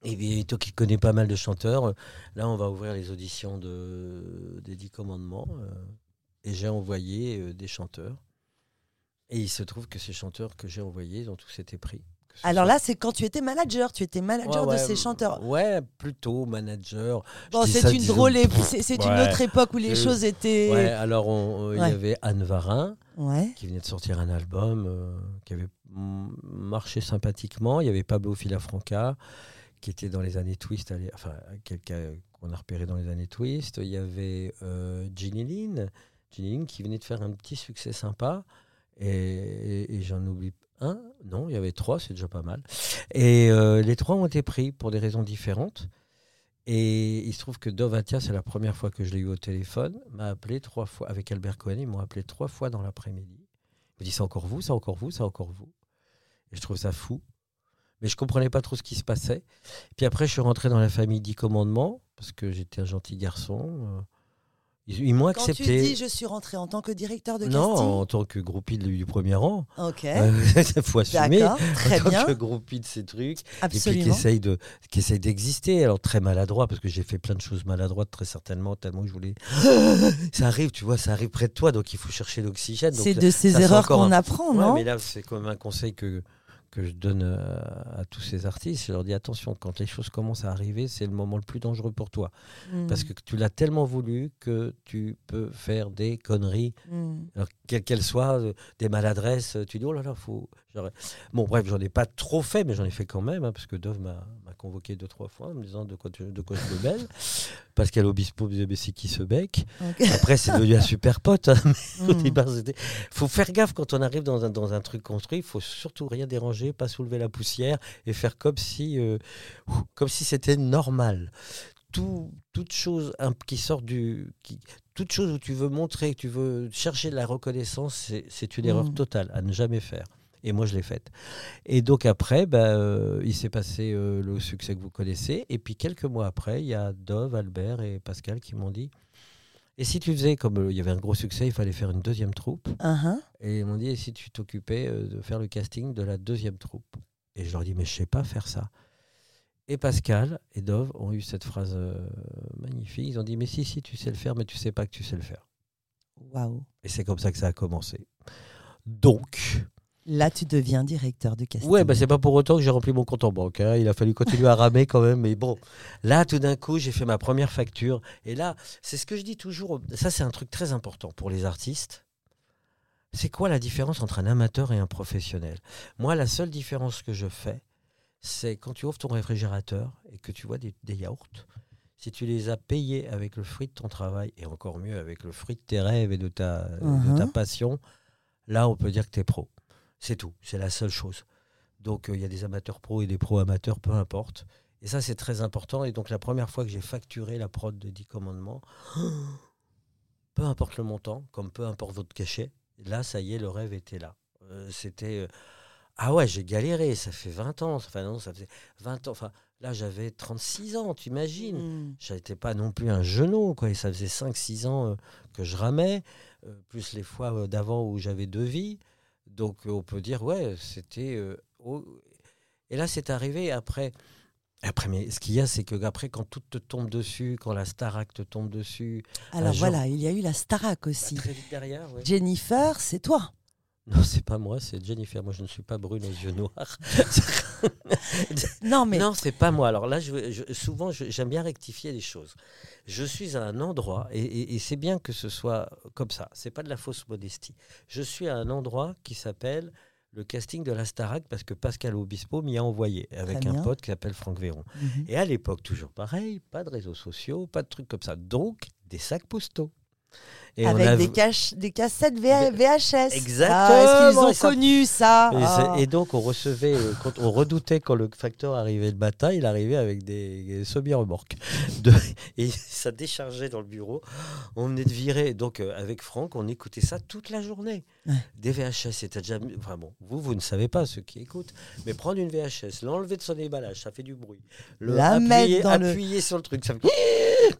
Et bien, toi qui connais pas mal de chanteurs, là, on va ouvrir les auditions de, des Dix Commandements. Euh, et j'ai envoyé euh, des chanteurs. Et il se trouve que ces chanteurs que j'ai envoyés, ils ont tous été pris. Alors soit... là, c'est quand tu étais manager. Tu étais manager ouais, de ouais, ces chanteurs. Ouais, plutôt manager. Bon, c'est ça, une disons... drôle, c'est, c'est ouais. une autre époque où les c'est... choses étaient... Ouais, alors on, euh, ouais. il y avait Anne Varin, ouais. qui venait de sortir un album, euh, qui avait m- marché sympathiquement. Il y avait Pablo Filafranca, qui était dans les années Twist, enfin, quelqu'un qu'on a repéré dans les années Twist. Il y avait euh, Ginny Lynn, Ginny Lynn qui venait de faire un petit succès sympa. Et, et, et j'en oublie un. Non, il y avait trois, c'est déjà pas mal. Et euh, les trois ont été pris pour des raisons différentes. Et il se trouve que Dovatia, c'est la première fois que je l'ai eu au téléphone, m'a appelé trois fois. Avec Albert Cohen, ils m'ont appelé trois fois dans l'après-midi. Ils me disent, c'est encore vous, c'est encore vous, c'est encore vous. Et je trouve ça fou. Mais je ne comprenais pas trop ce qui se passait. Puis après, je suis rentré dans la famille Dix Commandements, parce que j'étais un gentil garçon. Ils, ils m'ont accepté. Quand tu dis, je suis rentré en tant que directeur de casting ? Non, en tant que groupie de, du premier rang. OK. Euh, il faut assumer. D'accord, très bien. En tant bien. que groupie de ces trucs. Absolument. Et puis qui essaye, de, qui essaye d'exister. Alors très maladroit, parce que j'ai fait plein de choses maladroites, très certainement, tellement que je voulais... Ça arrive, tu vois, ça arrive près de toi, donc il faut chercher l'oxygène. Donc, c'est de ces ça, erreurs qu'on un... apprend, non ? Ouais, mais là, c'est quand même un conseil que... que je donne à, à tous ces artistes, je leur dis attention, quand les choses commencent à arriver, c'est le moment le plus dangereux pour toi. Mmh. Parce que tu l'as tellement voulu que tu peux faire des conneries, mmh. alors, quelles qu'elles soient, euh, des maladresses. Tu dis oh là là, faut... J'aurais... Bon, bref, j'en ai pas trop fait, mais j'en ai fait quand même, hein, parce que Dove m'a, m'a convoqué deux, trois fois en me disant de quoi, tu, de quoi je me mêle. Pascal Obispo me disait, mais c'est qui ce bec okay. Après, c'est devenu un super pote. Hein, mais mm. au départ, c'était... faut faire gaffe quand on arrive dans un, dans un truc construit, il faut surtout rien déranger, pas soulever la poussière et faire comme si, euh, comme si c'était normal. Tout, toute chose hein, qui sort du... Qui, toute chose où tu veux montrer, tu veux chercher de la reconnaissance, c'est, c'est une mm. erreur totale à ne jamais faire. Et moi, je l'ai faite. Et donc après, bah, euh, il s'est passé euh, le succès que vous connaissez. Et puis quelques mois après, il y a Dove, Albert et Pascal qui m'ont dit « Et si tu faisais, comme il euh, y avait un gros succès, il fallait faire une deuxième troupe. Uh-huh. » Et ils m'ont dit « Et si tu t'occupais euh, de faire le casting de la deuxième troupe ?» Et je leur dis « Mais je ne sais pas faire ça. » Et Pascal et Dove ont eu cette phrase euh, magnifique. Ils ont dit « Mais si, si, tu sais le faire, mais tu ne sais pas que tu sais le faire. » Waouh. Et c'est comme ça que ça a commencé. Donc... Là, tu deviens directeur de casting. Oui, bah, c'est pas pour autant que j'ai rempli mon compte en banque. Hein. Il a fallu continuer à ramer quand même. Mais bon, là, tout d'un coup, j'ai fait ma première facture. Et là, c'est ce que je dis toujours. Ça, c'est un truc très important pour les artistes. C'est quoi la différence entre un amateur et un professionnel ? Moi, la seule différence que je fais, c'est quand tu ouvres ton réfrigérateur et que tu vois des, des yaourts, si tu les as payés avec le fruit de ton travail, et encore mieux avec le fruit de tes rêves et de ta, mmh. de ta passion, là, on peut dire que tu es pro. C'est tout, c'est la seule chose. Donc, il euh, y a des amateurs pros et des pros amateurs, peu importe. Et ça, c'est très important. Et donc, la première fois que j'ai facturé la prod de Dix Commandements, peu importe le montant, comme peu importe votre cachet, là, ça y est, le rêve était là. Euh, c'était... Euh, ah ouais, j'ai galéré, ça fait vingt ans. Enfin non, ça faisait vingt ans. Enfin, là, j'avais trente-six ans, tu imagines. Mm. Je n'étais pas non plus un genou, quoi. Et ça faisait cinq six ans euh, que je ramais, euh, plus les fois euh, d'avant où j'avais deux vies. Donc, on peut dire, ouais, c'était... Euh, oh. Et là, c'est arrivé après. Après, mais ce qu'il y a, c'est qu'après, quand tout te tombe dessus, quand la Star Ac te tombe dessus... Alors genre... voilà, il y a eu la Star Ac aussi. Bah, très vite derrière, ouais. Jennifer, c'est toi. Non, c'est pas moi, c'est Jennifer. Moi, je ne suis pas brune aux yeux noirs. Non, mais... Non, c'est pas moi. Alors là, je, je, souvent, je, j'aime bien rectifier les choses. Je suis à un endroit, et, et, et c'est bien que ce soit comme ça. C'est pas de la fausse modestie. Je suis à un endroit qui s'appelle le casting de la Star Ac parce que Pascal Obispo m'y a envoyé avec un pote qui s'appelle Franck Véron. Mm-hmm. Et à l'époque, toujours pareil, pas de réseaux sociaux, pas de trucs comme ça. Donc, des sacs postaux. Et avec a... des, cache... des cassettes V H S. Exactement. Ah, est-ce qu'ils ont et ça... connu ça, ah. Et donc on recevait, quand on redoutait quand le facteur arrivait le matin, il arrivait avec des, des semi-remorques. De... Et ça déchargeait dans le bureau. On venait de virer. Donc euh, avec Franck, on écoutait ça toute la journée. Ouais. Des V H S, c'était déjà. Enfin bon, vous, vous ne savez pas ceux qui écoutent, mais prendre une V H S, l'enlever de son emballage, ça fait du bruit. Le la appuyer, dans appuyer le... sur le truc, ça fait.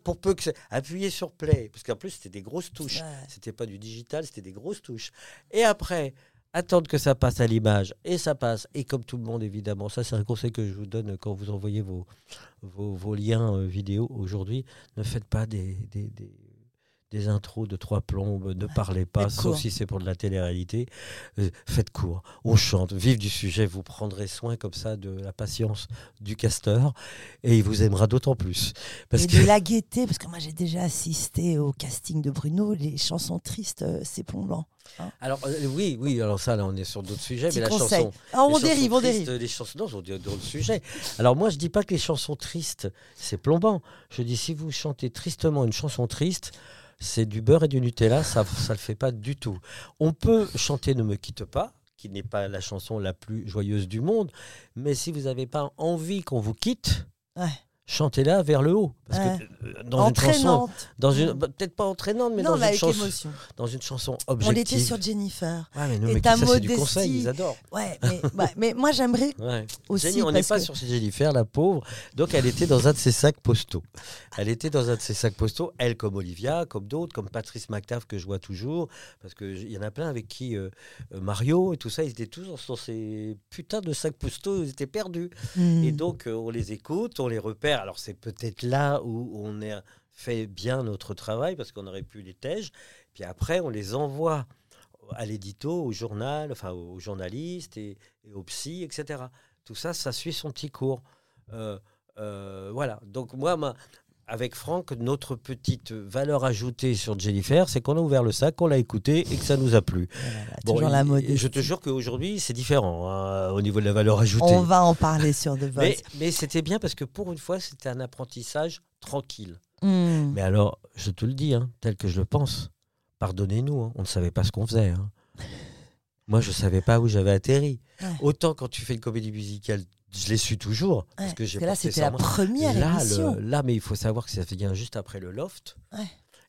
Pour peu que ça... appuyer sur play, parce qu'en plus c'était des grosses touches, ouais. C'était pas du digital, c'était des grosses touches. Et après, attendre que ça passe à l'image, et ça passe. Et comme tout le monde, évidemment, ça c'est un conseil que je vous donne quand vous envoyez vos vos, vos liens euh, vidéo aujourd'hui. Ne faites pas des des, des des intros de trois plombes, ne ouais, parlez pas, sauf si c'est pour de la télé-réalité. Euh, faites court, on chante, vive du sujet, vous prendrez soin comme ça de la patience du casteur et il vous aimera d'autant plus. Parce et que... de la gaieté, parce que moi j'ai déjà assisté au casting de Bruno, les chansons tristes, euh, c'est plombant. Hein alors euh, oui, oui, alors ça là on est sur d'autres sujets, petit mais conseil. La chanson... Ah, on dérive, on dérive. Les chansons tristes, on dérive. Non, on est d'autres sujets. Alors moi je dis pas que les chansons tristes, c'est plombant. Je dis si vous chantez tristement une chanson triste, c'est du beurre et du Nutella, ça ne le fait pas du tout. On peut chanter « Ne me quitte pas », qui n'est pas la chanson la plus joyeuse du monde, mais si vous n'avez pas envie qu'on vous quitte, ouais. Chantez-la vers le haut. Parce ouais. que dans entraînante. Une chanson, dans une, peut-être pas entraînante, mais non, dans, mais une chanson, dans une chanson objective. On était sur Jennifer. Ouais, mais nous, et mais ta ça, modestie. C'est du conseil, ils adorent. Ouais, mais, ouais, mais moi, j'aimerais ouais. aussi... Jenny, on n'est pas que... sur Jennifer, la pauvre. Donc, elle était dans un de ses sacs postaux. Elle était dans un de ses sacs postaux. Elle, comme Olivia, comme d'autres, comme Patrice McTaff, que je vois toujours. Parce qu'il y en a plein avec qui... Euh, Mario et tout ça, ils étaient tous dans ces putains de sacs postaux. Ils étaient perdus. Mmh. Et donc, euh, on les écoute, on les repère. Alors, c'est peut-être là où on a fait bien notre travail, parce qu'on aurait pu les tèges. Puis après, on les envoie à l'édito, au journal, enfin, aux journalistes et, et aux psys, et cetera. Tout ça, ça suit son petit cours. Euh, euh, voilà. Donc, moi, ma, avec Franck, notre petite valeur ajoutée sur Jennifer, c'est qu'on a ouvert le sac, qu'on l'a écouté et que ça nous a plu. Voilà, bon, la mode. Je te jure qu'aujourd'hui, c'est différent hein, au niveau de la valeur ajoutée. On va en parler sur The Voice. Mais, mais c'était bien parce que pour une fois, c'était un apprentissage tranquille. Mm. Mais alors, je te le dis, hein, tel que je le pense, pardonnez-nous, hein, on ne savait pas ce qu'on faisait. Hein. Moi, je ne savais pas où j'avais atterri. Ouais. Autant quand tu fais une comédie musicale, je l'ai su toujours. Parce ouais, que j'ai parce que là, c'était la première là, émission. Le, là, mais il faut savoir que ça fait bien juste après le Loft. Ouais.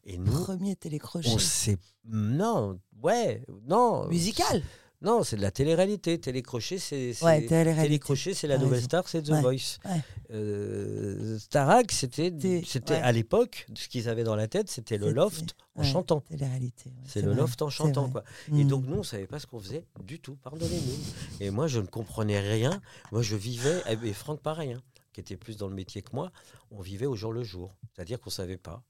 Et nous, premier télécrochet. On s'est... Non, ouais, non. Musical. Non, c'est de la télé-réalité. Télécrochet, c'est, c'est... Ouais, télé-réalité, c'est la nouvelle ouais. star, c'est The ouais. Voice. Ouais. Euh, Star Ac, c'était, c'était ouais. à l'époque, ce qu'ils avaient dans la tête, c'était le c'était... Loft en ouais, chantant. Télé-réalité. Ouais, c'est, c'est le Loft en chantant, quoi. Mmh. Et donc, nous, on ne savait pas ce qu'on faisait du tout, pardonnez-nous. Et moi, je ne comprenais rien. Moi, je vivais, et Franck, pareil, hein, qui était plus dans le métier que moi, on vivait au jour le jour. C'est-à-dire qu'on ne savait pas.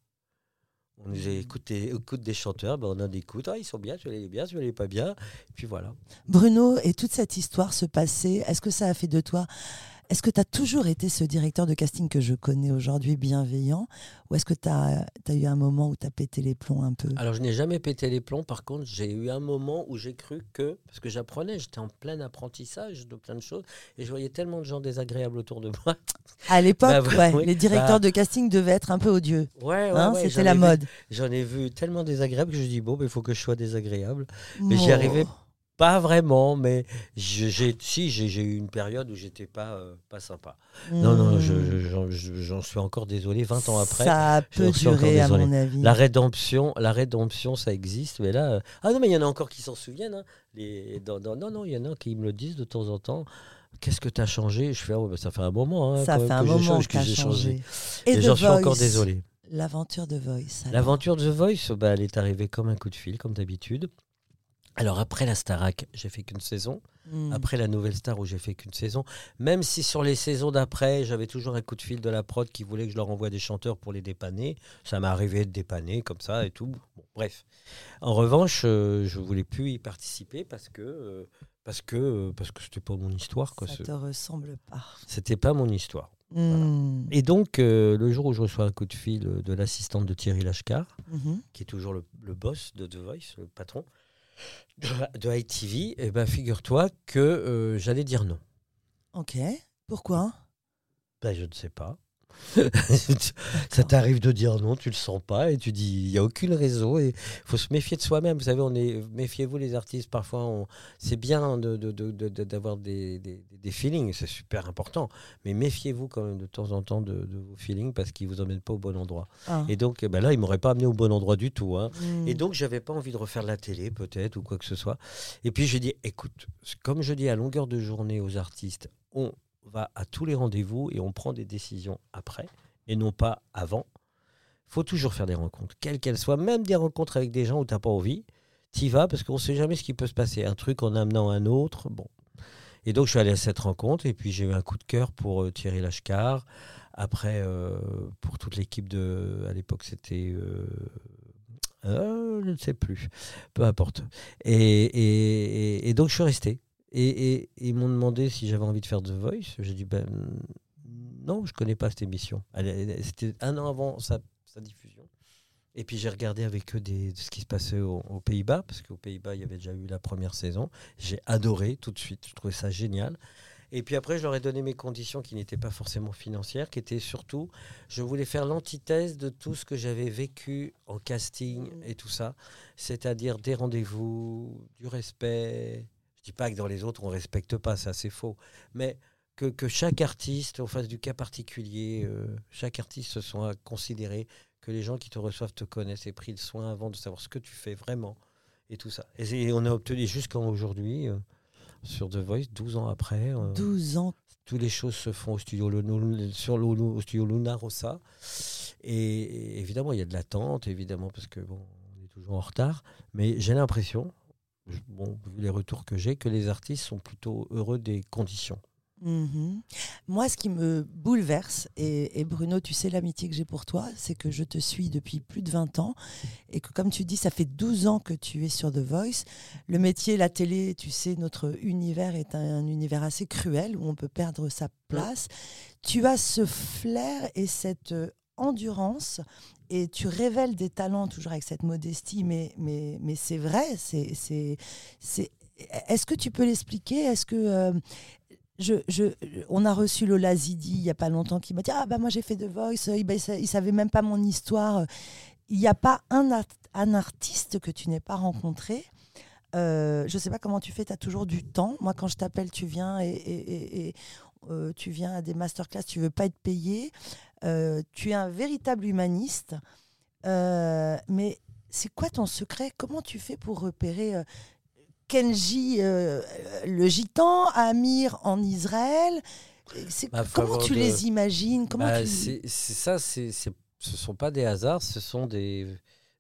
On nous écouté, écoute des chanteurs, ben on en écoute, ah, ils sont bien, tu les bien, tu les pas bien, et puis voilà. Bruno, et toute cette histoire se passait, est-ce que ça a fait de toi, est-ce que tu as toujours été ce directeur de casting que je connais aujourd'hui, bienveillant, ou est-ce que tu as eu un moment où tu as pété les plombs un peu? Alors je n'ai jamais pété les plombs, par contre j'ai eu un moment où j'ai cru que, parce que j'apprenais, j'étais en plein apprentissage de plein de choses, et je voyais tellement de gens désagréables autour de moi. À l'époque, bah, bah, ouais, oui, les directeurs bah, de casting devaient être un peu odieux. Ouais, ouais, hein, ouais, c'était la mode. Vu, j'en ai vu tellement désagréable que je me suis dit, bon, il faut que je sois désagréable. Mais oh. j'y arrivais pas vraiment, mais j'ai, j'ai, si, j'ai, j'ai eu une période où j'étais pas, euh, pas sympa. Mmh. Non, non, je, je, j'en suis encore désolé, vingt ans après. Ça peut durer, à mon avis. La rédemption, la rédemption, ça existe, mais là... Euh... Ah non, mais il y en a encore qui s'en souviennent. Hein. Les... Non, non, non, non, il y en a qui me le disent de temps en temps. Qu'est-ce que t'as changé? Je fais, oh, ben ça fait un moment. Hein, ça fait un que moment que t'as j'ai changé. Et, et j'en suis encore désolé. L'aventure de Voice. Alors. L'aventure de Voice, bah, elle est arrivée comme un coup de fil, comme d'habitude. Alors après la Star Ac, j'ai fait qu'une saison. Mmh. Après la Nouvelle Star où j'ai fait qu'une saison. Même si sur les saisons d'après, j'avais toujours un coup de fil de la prod qui voulait que je leur envoie des chanteurs pour les dépanner. Ça m'est arrivé de dépanner comme ça et tout. Bon, bref. En revanche, euh, je ne voulais plus y participer parce que... Euh, Parce que parce que c'était pas mon histoire. Quoi. Ça te ressemble pas. C'était pas mon histoire. Mmh. Voilà. Et donc, euh, le jour où je reçois un coup de fil de l'assistante de Thierry Lachécard, mmh. qui est toujours le, le boss de The Voice, le patron de, de I T V, eh ben, figure-toi que euh, j'allais dire non. Ok. Pourquoi ? Ben, je ne sais pas. Ça t'arrive de dire non, tu le sens pas et tu dis il n'y a aucune raison et il faut se méfier de soi-même. Vous savez, on est, méfiez-vous les artistes, parfois on, c'est bien de, de, de, de, d'avoir des, des, des feelings, c'est super important, mais méfiez-vous quand même de temps en temps de, de vos feelings parce qu'ils ne vous emmènent pas au bon endroit. Ah. Et donc ben là, ils ne m'auraient pas amené au bon endroit du tout. Hein. Mmh. Et donc, je n'avais pas envie de refaire de la télé peut-être ou quoi que ce soit. Et puis, j'ai dit, écoute, comme je dis à longueur de journée aux artistes, on va à tous les rendez-vous et on prend des décisions après et non pas avant. Il faut toujours faire des rencontres, quelles qu'elles soient, même des rencontres avec des gens où tu n'as pas envie. Tu y vas parce qu'on ne sait jamais ce qui peut se passer. Un truc en amenant un autre, bon. Et donc, je suis allé à cette rencontre et puis j'ai eu un coup de cœur pour euh, Thierry Lachécard. Après, euh, pour toute l'équipe de... À l'époque, c'était... Euh, euh, je ne sais plus. Peu importe. Et, et, et, et donc, je suis resté. Et, et ils m'ont demandé si j'avais envie de faire The Voice. J'ai dit, ben non, je ne connais pas cette émission. Elle, c'était un an avant sa, sa diffusion. Et puis j'ai regardé avec eux des, de ce qui se passait au, aux Pays-Bas, parce qu'aux Pays-Bas, il y avait déjà eu la première saison. J'ai adoré tout de suite, je trouvais ça génial. Et puis après, je leur ai donné mes conditions qui n'étaient pas forcément financières, qui étaient surtout, je voulais faire l'antithèse de tout ce que j'avais vécu en casting et tout ça, c'est-à-dire des rendez-vous, du respect... Je ne dis pas que dans les autres, on ne respecte pas, ça c'est faux. Mais que, que chaque artiste, on fasse du cas particulier, euh, chaque artiste se soit considéré, que les gens qui te reçoivent te connaissent et pris le soin avant de savoir ce que tu fais vraiment et tout ça. Et, et on a obtenu jusqu'à aujourd'hui, euh, sur The Voice, douze ans après. Euh, douze ans. Toutes les choses se font au studio, le, sur le, au studio Luna Rossa. Et évidemment, il y a de l'attente, évidemment, parce que bon, on est toujours en retard. Mais j'ai l'impression... Bon, les retours que j'ai, que les artistes sont plutôt heureux des conditions. Mmh. Moi, ce qui me bouleverse, et, et Bruno, tu sais l'amitié que j'ai pour toi, c'est que je te suis depuis plus de vingt ans et que, comme tu dis, ça fait douze ans que tu es sur The Voice. Le métier, la télé, tu sais, notre univers est un, un univers assez cruel où on peut perdre sa place. Tu as ce flair et cette endurance et tu révèles des talents toujours avec cette modestie, mais, mais, mais c'est vrai, c'est, c'est, c'est... Est-ce que tu peux l'expliquer ? Est-ce que euh, je, je, on a reçu Lola Zidi il n'y a pas longtemps qui m'a dit « Ah bah moi j'ai fait The Voice, il ne savait même pas mon histoire ». Il n'y a pas un, art, un artiste que tu n'aies pas rencontré. Euh, je ne sais pas comment tu fais, tu as toujours du temps. Moi quand je t'appelle, tu viens et, et, et, et euh, tu viens à des masterclass, tu ne veux pas être payé. Euh, tu es un véritable humaniste. Euh, mais c'est quoi ton secret ? Comment tu fais pour repérer euh, Kendji, euh, le gitan, Amir en Israël, c'est, bah, comment tu de... les imagines comment bah, tu... C'est, c'est ça, c'est, c'est, ce ne sont pas des hasards, ce sont des,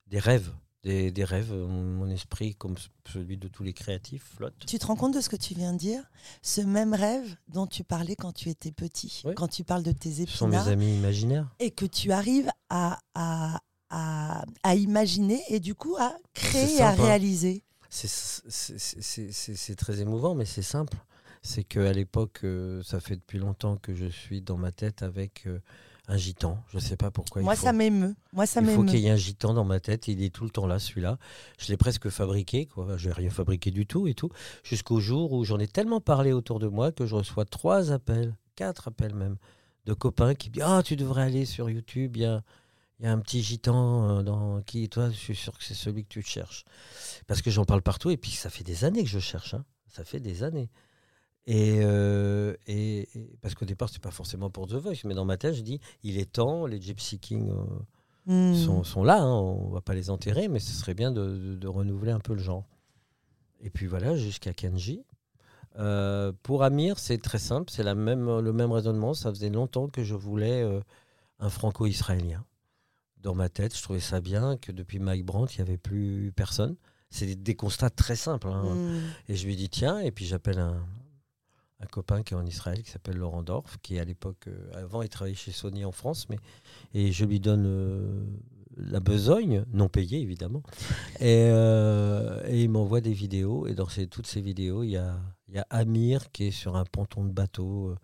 des rêves. Des, des rêves, mon esprit, comme celui de tous les créatifs, flotte. Tu te rends compte de ce que tu viens de dire ? Ce même rêve dont tu parlais quand tu étais petit, oui. Quand tu parles de tes épinards. Ce sont mes amis imaginaires. Et que tu arrives à, à, à, à imaginer et du coup à créer et à réaliser. C'est, c'est, c'est, c'est, c'est très émouvant, mais c'est simple. C'est qu'à l'époque, euh, ça fait depuis longtemps que je suis dans ma tête avec euh, un gitan. Je ne sais pas pourquoi. Moi, il faut, ça m'émeut. Moi, ça il m'émeut. Faut qu'il y ait un gitan dans ma tête. Il est tout le temps là, celui-là. Je l'ai presque fabriqué, quoi. Je n'ai rien fabriqué du tout et tout. Jusqu'au jour où j'en ai tellement parlé autour de moi que je reçois trois appels, quatre appels même, de copains qui me disent « Ah, oh, tu devrais aller sur YouTube, il y a... » Il y a un petit gitan dans qui, toi, je suis sûr que c'est celui que tu cherches. Parce que j'en parle partout et puis ça fait des années que je cherche. Hein. Ça fait des années. Et, euh, et, et parce qu'au départ, c'est pas forcément pour The Voice, mais dans ma tête, je dis, il est temps, les Gypsy Kings euh, mmh. sont, sont là, hein, on va pas les enterrer, mais ce serait bien de, de, de renouveler un peu le genre. Et puis voilà, jusqu'à Kendji. Euh, pour Amir, c'est très simple, c'est la même, le même raisonnement. Ça faisait longtemps que je voulais euh, un franco-israélien. Dans ma tête, je trouvais ça bien que depuis Mike Brandt, il n'y avait plus personne. C'est des, des constats très simples. Hein. Mmh. Et je lui dis, tiens, et puis j'appelle un, un copain qui est en Israël, qui s'appelle Laurent Dorf, qui à l'époque, euh, avant, il travaillait chez Sony en France, mais, et je lui donne euh, la besogne, non payée évidemment, et, euh, et il m'envoie des vidéos. Et dans ces, toutes ces vidéos, il y a, y a Amir qui est sur un ponton de bateau, euh,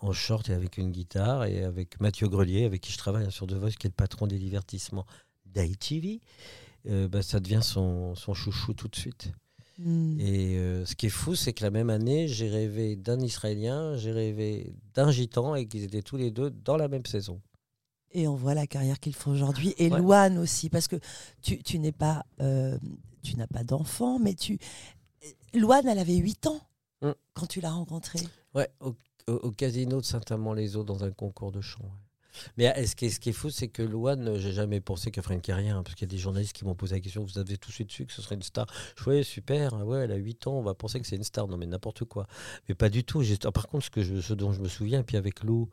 en short et avec une guitare, et avec Mathieu Grelier, avec qui je travaille sur The Voice, qui est le patron des divertissements d'I T V, euh, bah, ça devient son, son chouchou tout de suite. Mm. Et euh, ce qui est fou, c'est que la même année, j'ai rêvé d'un Israélien, j'ai rêvé d'un gitan, et qu'ils étaient tous les deux dans la même saison. Et on voit la carrière qu'ils font aujourd'hui, et ouais. Louane aussi, parce que tu, tu n'es pas, euh, tu n'as pas d'enfant, mais tu... Louane, elle avait huit ans mm. quand tu l'as rencontrée. Ouais, ok. Au casino de Saint-Amand-les-Eaux dans un concours de chant. Mais ce qui est, ce qui est fou, c'est que Louane, j'ai jamais pensé qu'elle ferait une carrière, hein, parce qu'il y a des journalistes qui m'ont posé la question, vous avez touché dessus que ce serait une star. Je voyais super, ouais, elle a huit ans, on va penser que c'est une star. Non mais n'importe quoi. Mais pas du tout. Ah, par contre, ce, que je, ce dont je me souviens, puis avec Lou,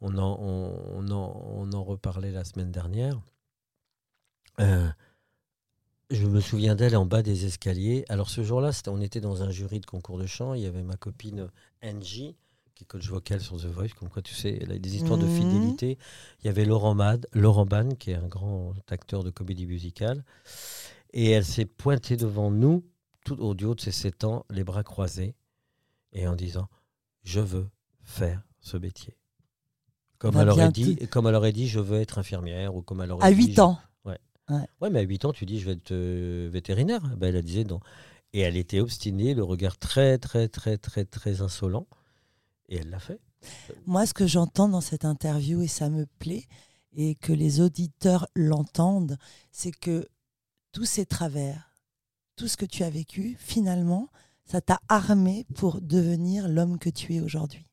on en, on, on en, on en reparlait la semaine dernière, euh, je me souviens d'elle en bas des escaliers. Alors ce jour-là, on était dans un jury de concours de chant, il y avait ma copine Angie, qui est coach vocal sur The Voice, comme quoi tu sais, elle a des histoires mmh. de fidélité. Il y avait Laurent, Mad, Laurent Bann, qui est un grand acteur de comédie musicale, et elle s'est pointée devant nous, tout au duo de ses sept ans, les bras croisés, et en disant « Je veux faire ce métier ». Comme elle aurait dit, comme elle aurait dit « Je veux être infirmière » ou comme elle aurait à dit… À huit ans je... ouais. Ouais. ouais, mais à huit ans, tu dis « Je veux être euh, vétérinaire ». Ben, elle disait non. Et elle était obstinée, le regard très, très, très, très, très insolent. Et elle l'a fait. Moi, ce que j'entends dans cette interview, et ça me plaît, et que les auditeurs l'entendent, c'est que tous ces travers, tout ce que tu as vécu, finalement, ça t'a armé pour devenir l'homme que tu es aujourd'hui.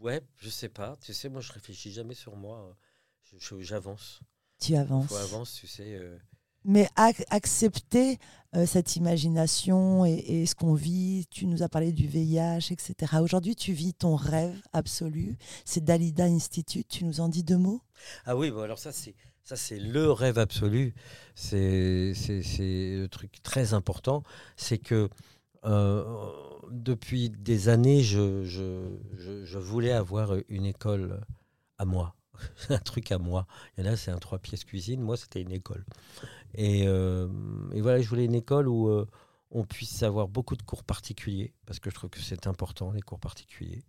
Ouais, je sais pas. Tu sais, moi, je réfléchis jamais sur moi. Je, je, j'avance. Tu avances. Faut avance, tu sais... Euh... Mais ac- accepter euh, cette imagination et, et ce qu'on vit, tu nous as parlé du V I H, et cetera. Aujourd'hui, tu vis ton rêve absolu, c'est Dalida Institute, tu nous en dis deux mots ? Ah oui, bon, alors ça c'est, ça, c'est le rêve absolu, c'est, c'est, c'est le truc très important, c'est que euh, depuis des années, je, je, je, je voulais avoir une école à moi. C'est un truc à moi. Il y en a, c'est un trois pièces cuisine. Moi, c'était une école. Et, euh, et voilà, je voulais une école où euh, on puisse avoir beaucoup de cours particuliers, parce que je trouve que c'est important, les cours particuliers.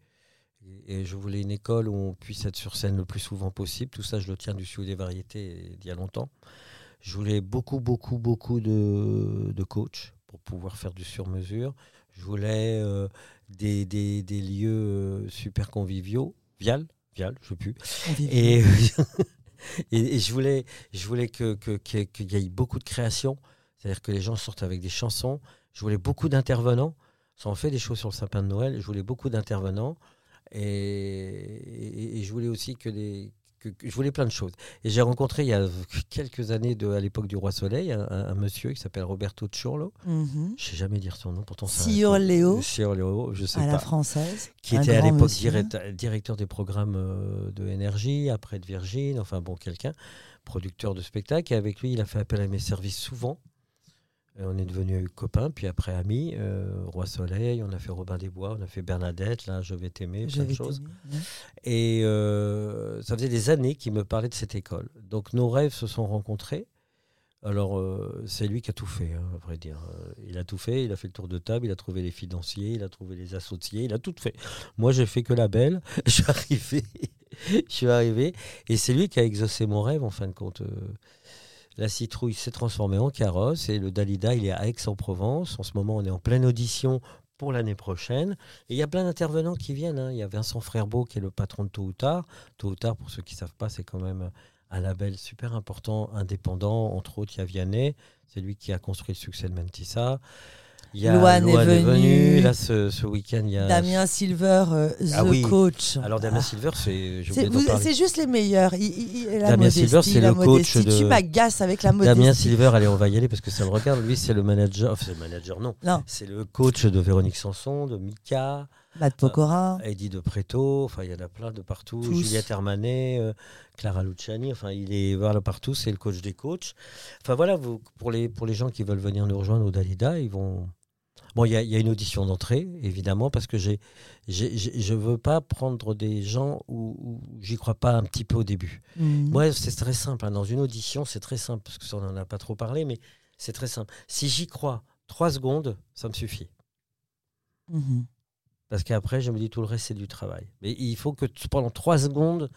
Et je voulais une école où on puisse être sur scène le plus souvent possible. Tout ça, je le tiens du Studio des variétés d'il y a longtemps. Je voulais beaucoup, beaucoup, beaucoup de, de coachs pour pouvoir faire du sur-mesure. Je voulais euh, des, des, des lieux super conviviaux, vial, vial, je ne sais plus. Et, et, et je voulais, je voulais que, que, que, qu'il y ait beaucoup de création, c'est-à-dire que les gens sortent avec des chansons. Je voulais beaucoup d'intervenants. Ça en fait des choses sur le sapin de Noël. Je voulais beaucoup d'intervenants. Et, et, et je voulais aussi que des... Que, que, je voulais plein de choses. Et j'ai rencontré il y a quelques années, de, à l'époque du Roi Soleil, un, un monsieur qui s'appelle Roberto Ciorlo. Mm-hmm. Je ne sais jamais dire son nom, pourtant c'est Ciorleo. Ciorleo, je sais pas. À la française. Qui était à l'époque direct, directeur des programmes de Énergie, après de Virgin, enfin bon, quelqu'un, producteur de spectacle. Et avec lui, il a fait appel à mes services souvent. Et on est devenus copains, puis après amis, euh, Roi Soleil, on a fait Robin des Bois, on a fait Bernadette, là, Je vais t'aimer, plein de choses. Ouais. Et euh, ça faisait des années qu'il me parlait de cette école. Donc nos rêves se sont rencontrés. Alors euh, c'est lui qui a tout fait, hein, à vrai dire. Il a tout fait, il a fait le tour de table, il a trouvé les financiers, il a trouvé les associés, il a tout fait. Moi, j'ai fait que la belle, je suis arrivé, je suis arrivé. Et c'est lui qui a exaucé mon rêve, en fin de compte. La citrouille s'est transformée en carrosse et le Dalida, il est à Aix-en-Provence. En ce moment, on est en pleine audition pour l'année prochaine. Et il y a plein d'intervenants qui viennent. Hein. Il y a Vincent Frerbeau qui est le patron de Tôt ou Tard. Tôt ou Tard, pour ceux qui ne savent pas, c'est quand même un label super important, indépendant. Entre autres, il y a Vianney. C'est lui qui a construit le succès de Mentissa. Il y a Louane, Louane est venue. Là, ce, ce week-end, il y a... Damien Silver, euh, The ah oui. Coach. Alors, Damien ah. Silver, c'est... C'est, vous, c'est juste les meilleurs. Il, il, il, Damien modestie, Silver, c'est le coach de... Tu m'agaces avec la modestie. Damien Silver, allez, on va y aller parce que ça me regarde. Lui, c'est le manager... Enfin, c'est le manager, non. non. C'est le coach de Véronique Sanson, de Mika... Matt Pokora. Euh, Eddie de Preto. Enfin, il y en a plein de partout. Tous. Juliette Armanet, euh, Clara Luciani. Enfin, il est voilà, partout. C'est le coach des coachs. Enfin, voilà, vous, pour, les, pour les gens qui veulent venir nous rejoindre au Dalida, ils vont... Bon, il y, y a une audition d'entrée, évidemment, parce que j'ai, j'ai, j'ai, je ne veux pas prendre des gens où, où j'y crois pas un petit peu au début. Mmh. Moi, c'est très simple. Hein. Dans une audition, c'est très simple, parce que ça, on n'en a pas trop parlé, mais c'est très simple. Si j'y crois trois secondes, ça me suffit. Mmh. Parce qu'après, je me dis, tout le reste, c'est du travail. Mais il faut que pendant trois secondes,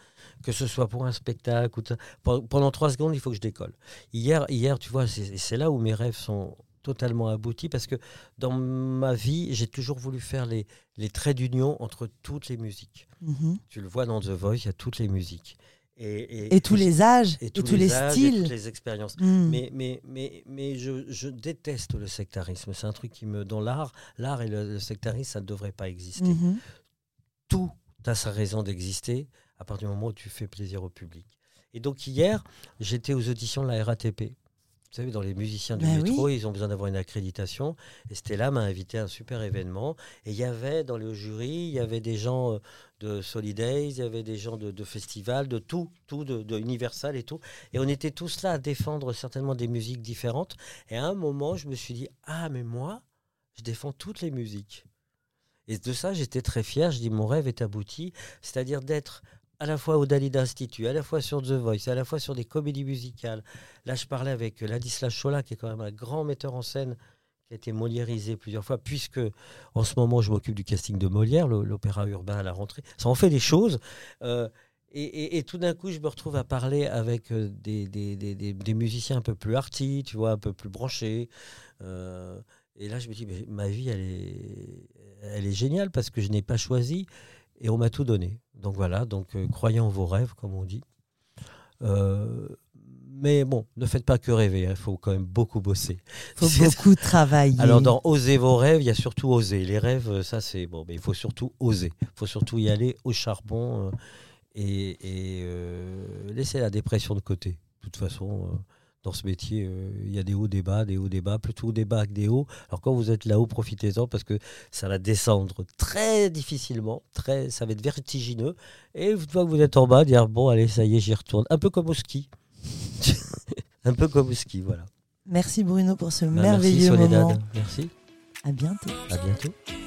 que ce soit pour un spectacle, ou t- pendant trois secondes, il faut que je décolle. Hier, hier tu vois, c'est, c'est là où mes rêves sont... totalement abouti, parce que dans ma vie, j'ai toujours voulu faire les, les traits d'union entre toutes les musiques. Mmh. Tu le vois dans The Voice, il y a toutes les musiques. Et, et, et tous les âges, et tous, et tous les, les âges, styles. Et toutes les expériences. Mmh. Mais, mais, mais, mais je, je déteste le sectarisme. C'est un truc qui me... Dans l'art, l'art et le, le sectarisme, ça ne devrait pas exister. Mmh. Tout a sa raison d'exister à partir du moment où tu fais plaisir au public. Et donc hier, j'étais aux auditions de la R A T P. Vous savez, dans les musiciens du ben métro, oui. Ils ont besoin d'avoir une accréditation. Et Stella m'a invité à un super événement. Et il y avait dans le jury, il y avait des gens de Solidays, il y avait des gens de, de festivals, de tout, tout de, de Universal et tout. Et on était tous là à défendre certainement des musiques différentes. Et à un moment, je me suis dit, ah, mais moi, je défends toutes les musiques. Et de ça, j'étais très fier. Je dis, mon rêve est abouti. C'est-à-dire d'être... à la fois au Dalida Institute, à la fois sur The Voice, à la fois sur des comédies musicales. Là, je parlais avec Ladislas Chola, qui est quand même un grand metteur en scène, qui a été moliérisé plusieurs fois, puisque en ce moment, je m'occupe du casting de Molière, l'opéra urbain à la rentrée. Ça en fait des choses. Euh, et, et, et tout d'un coup, je me retrouve à parler avec des, des, des, des, des musiciens un peu plus arty, tu vois, un peu plus branchés. Euh, et là, je me dis, mais ma vie, elle est, elle est géniale, parce que je n'ai pas choisi. Et on m'a tout donné. Donc voilà, donc euh, croyez en vos rêves, comme on dit. Euh, mais bon, ne faites pas que rêver, il hein, faut quand même beaucoup bosser. Il faut c'est beaucoup ça. Travailler. Alors dans Osez vos rêves, il y a surtout oser. Les rêves, ça c'est bon, mais il faut surtout oser. Il faut surtout y aller au charbon euh, et, et euh, laisser la dépression de côté. De toute façon, euh, dans ce métier, il euh, y a des hauts, des bas, des hauts, des bas, plutôt des bas que des hauts. Alors quand vous êtes là-haut, profitez-en, parce que ça va descendre très difficilement, très, ça va être vertigineux. Et une fois que vous êtes en bas, dire bon, allez, ça y est, j'y retourne. Un peu comme au ski. Un peu comme au ski, voilà. Merci Bruno pour ce ben, merveilleux merci, Soledad. Moment. Merci. À bientôt. À bientôt.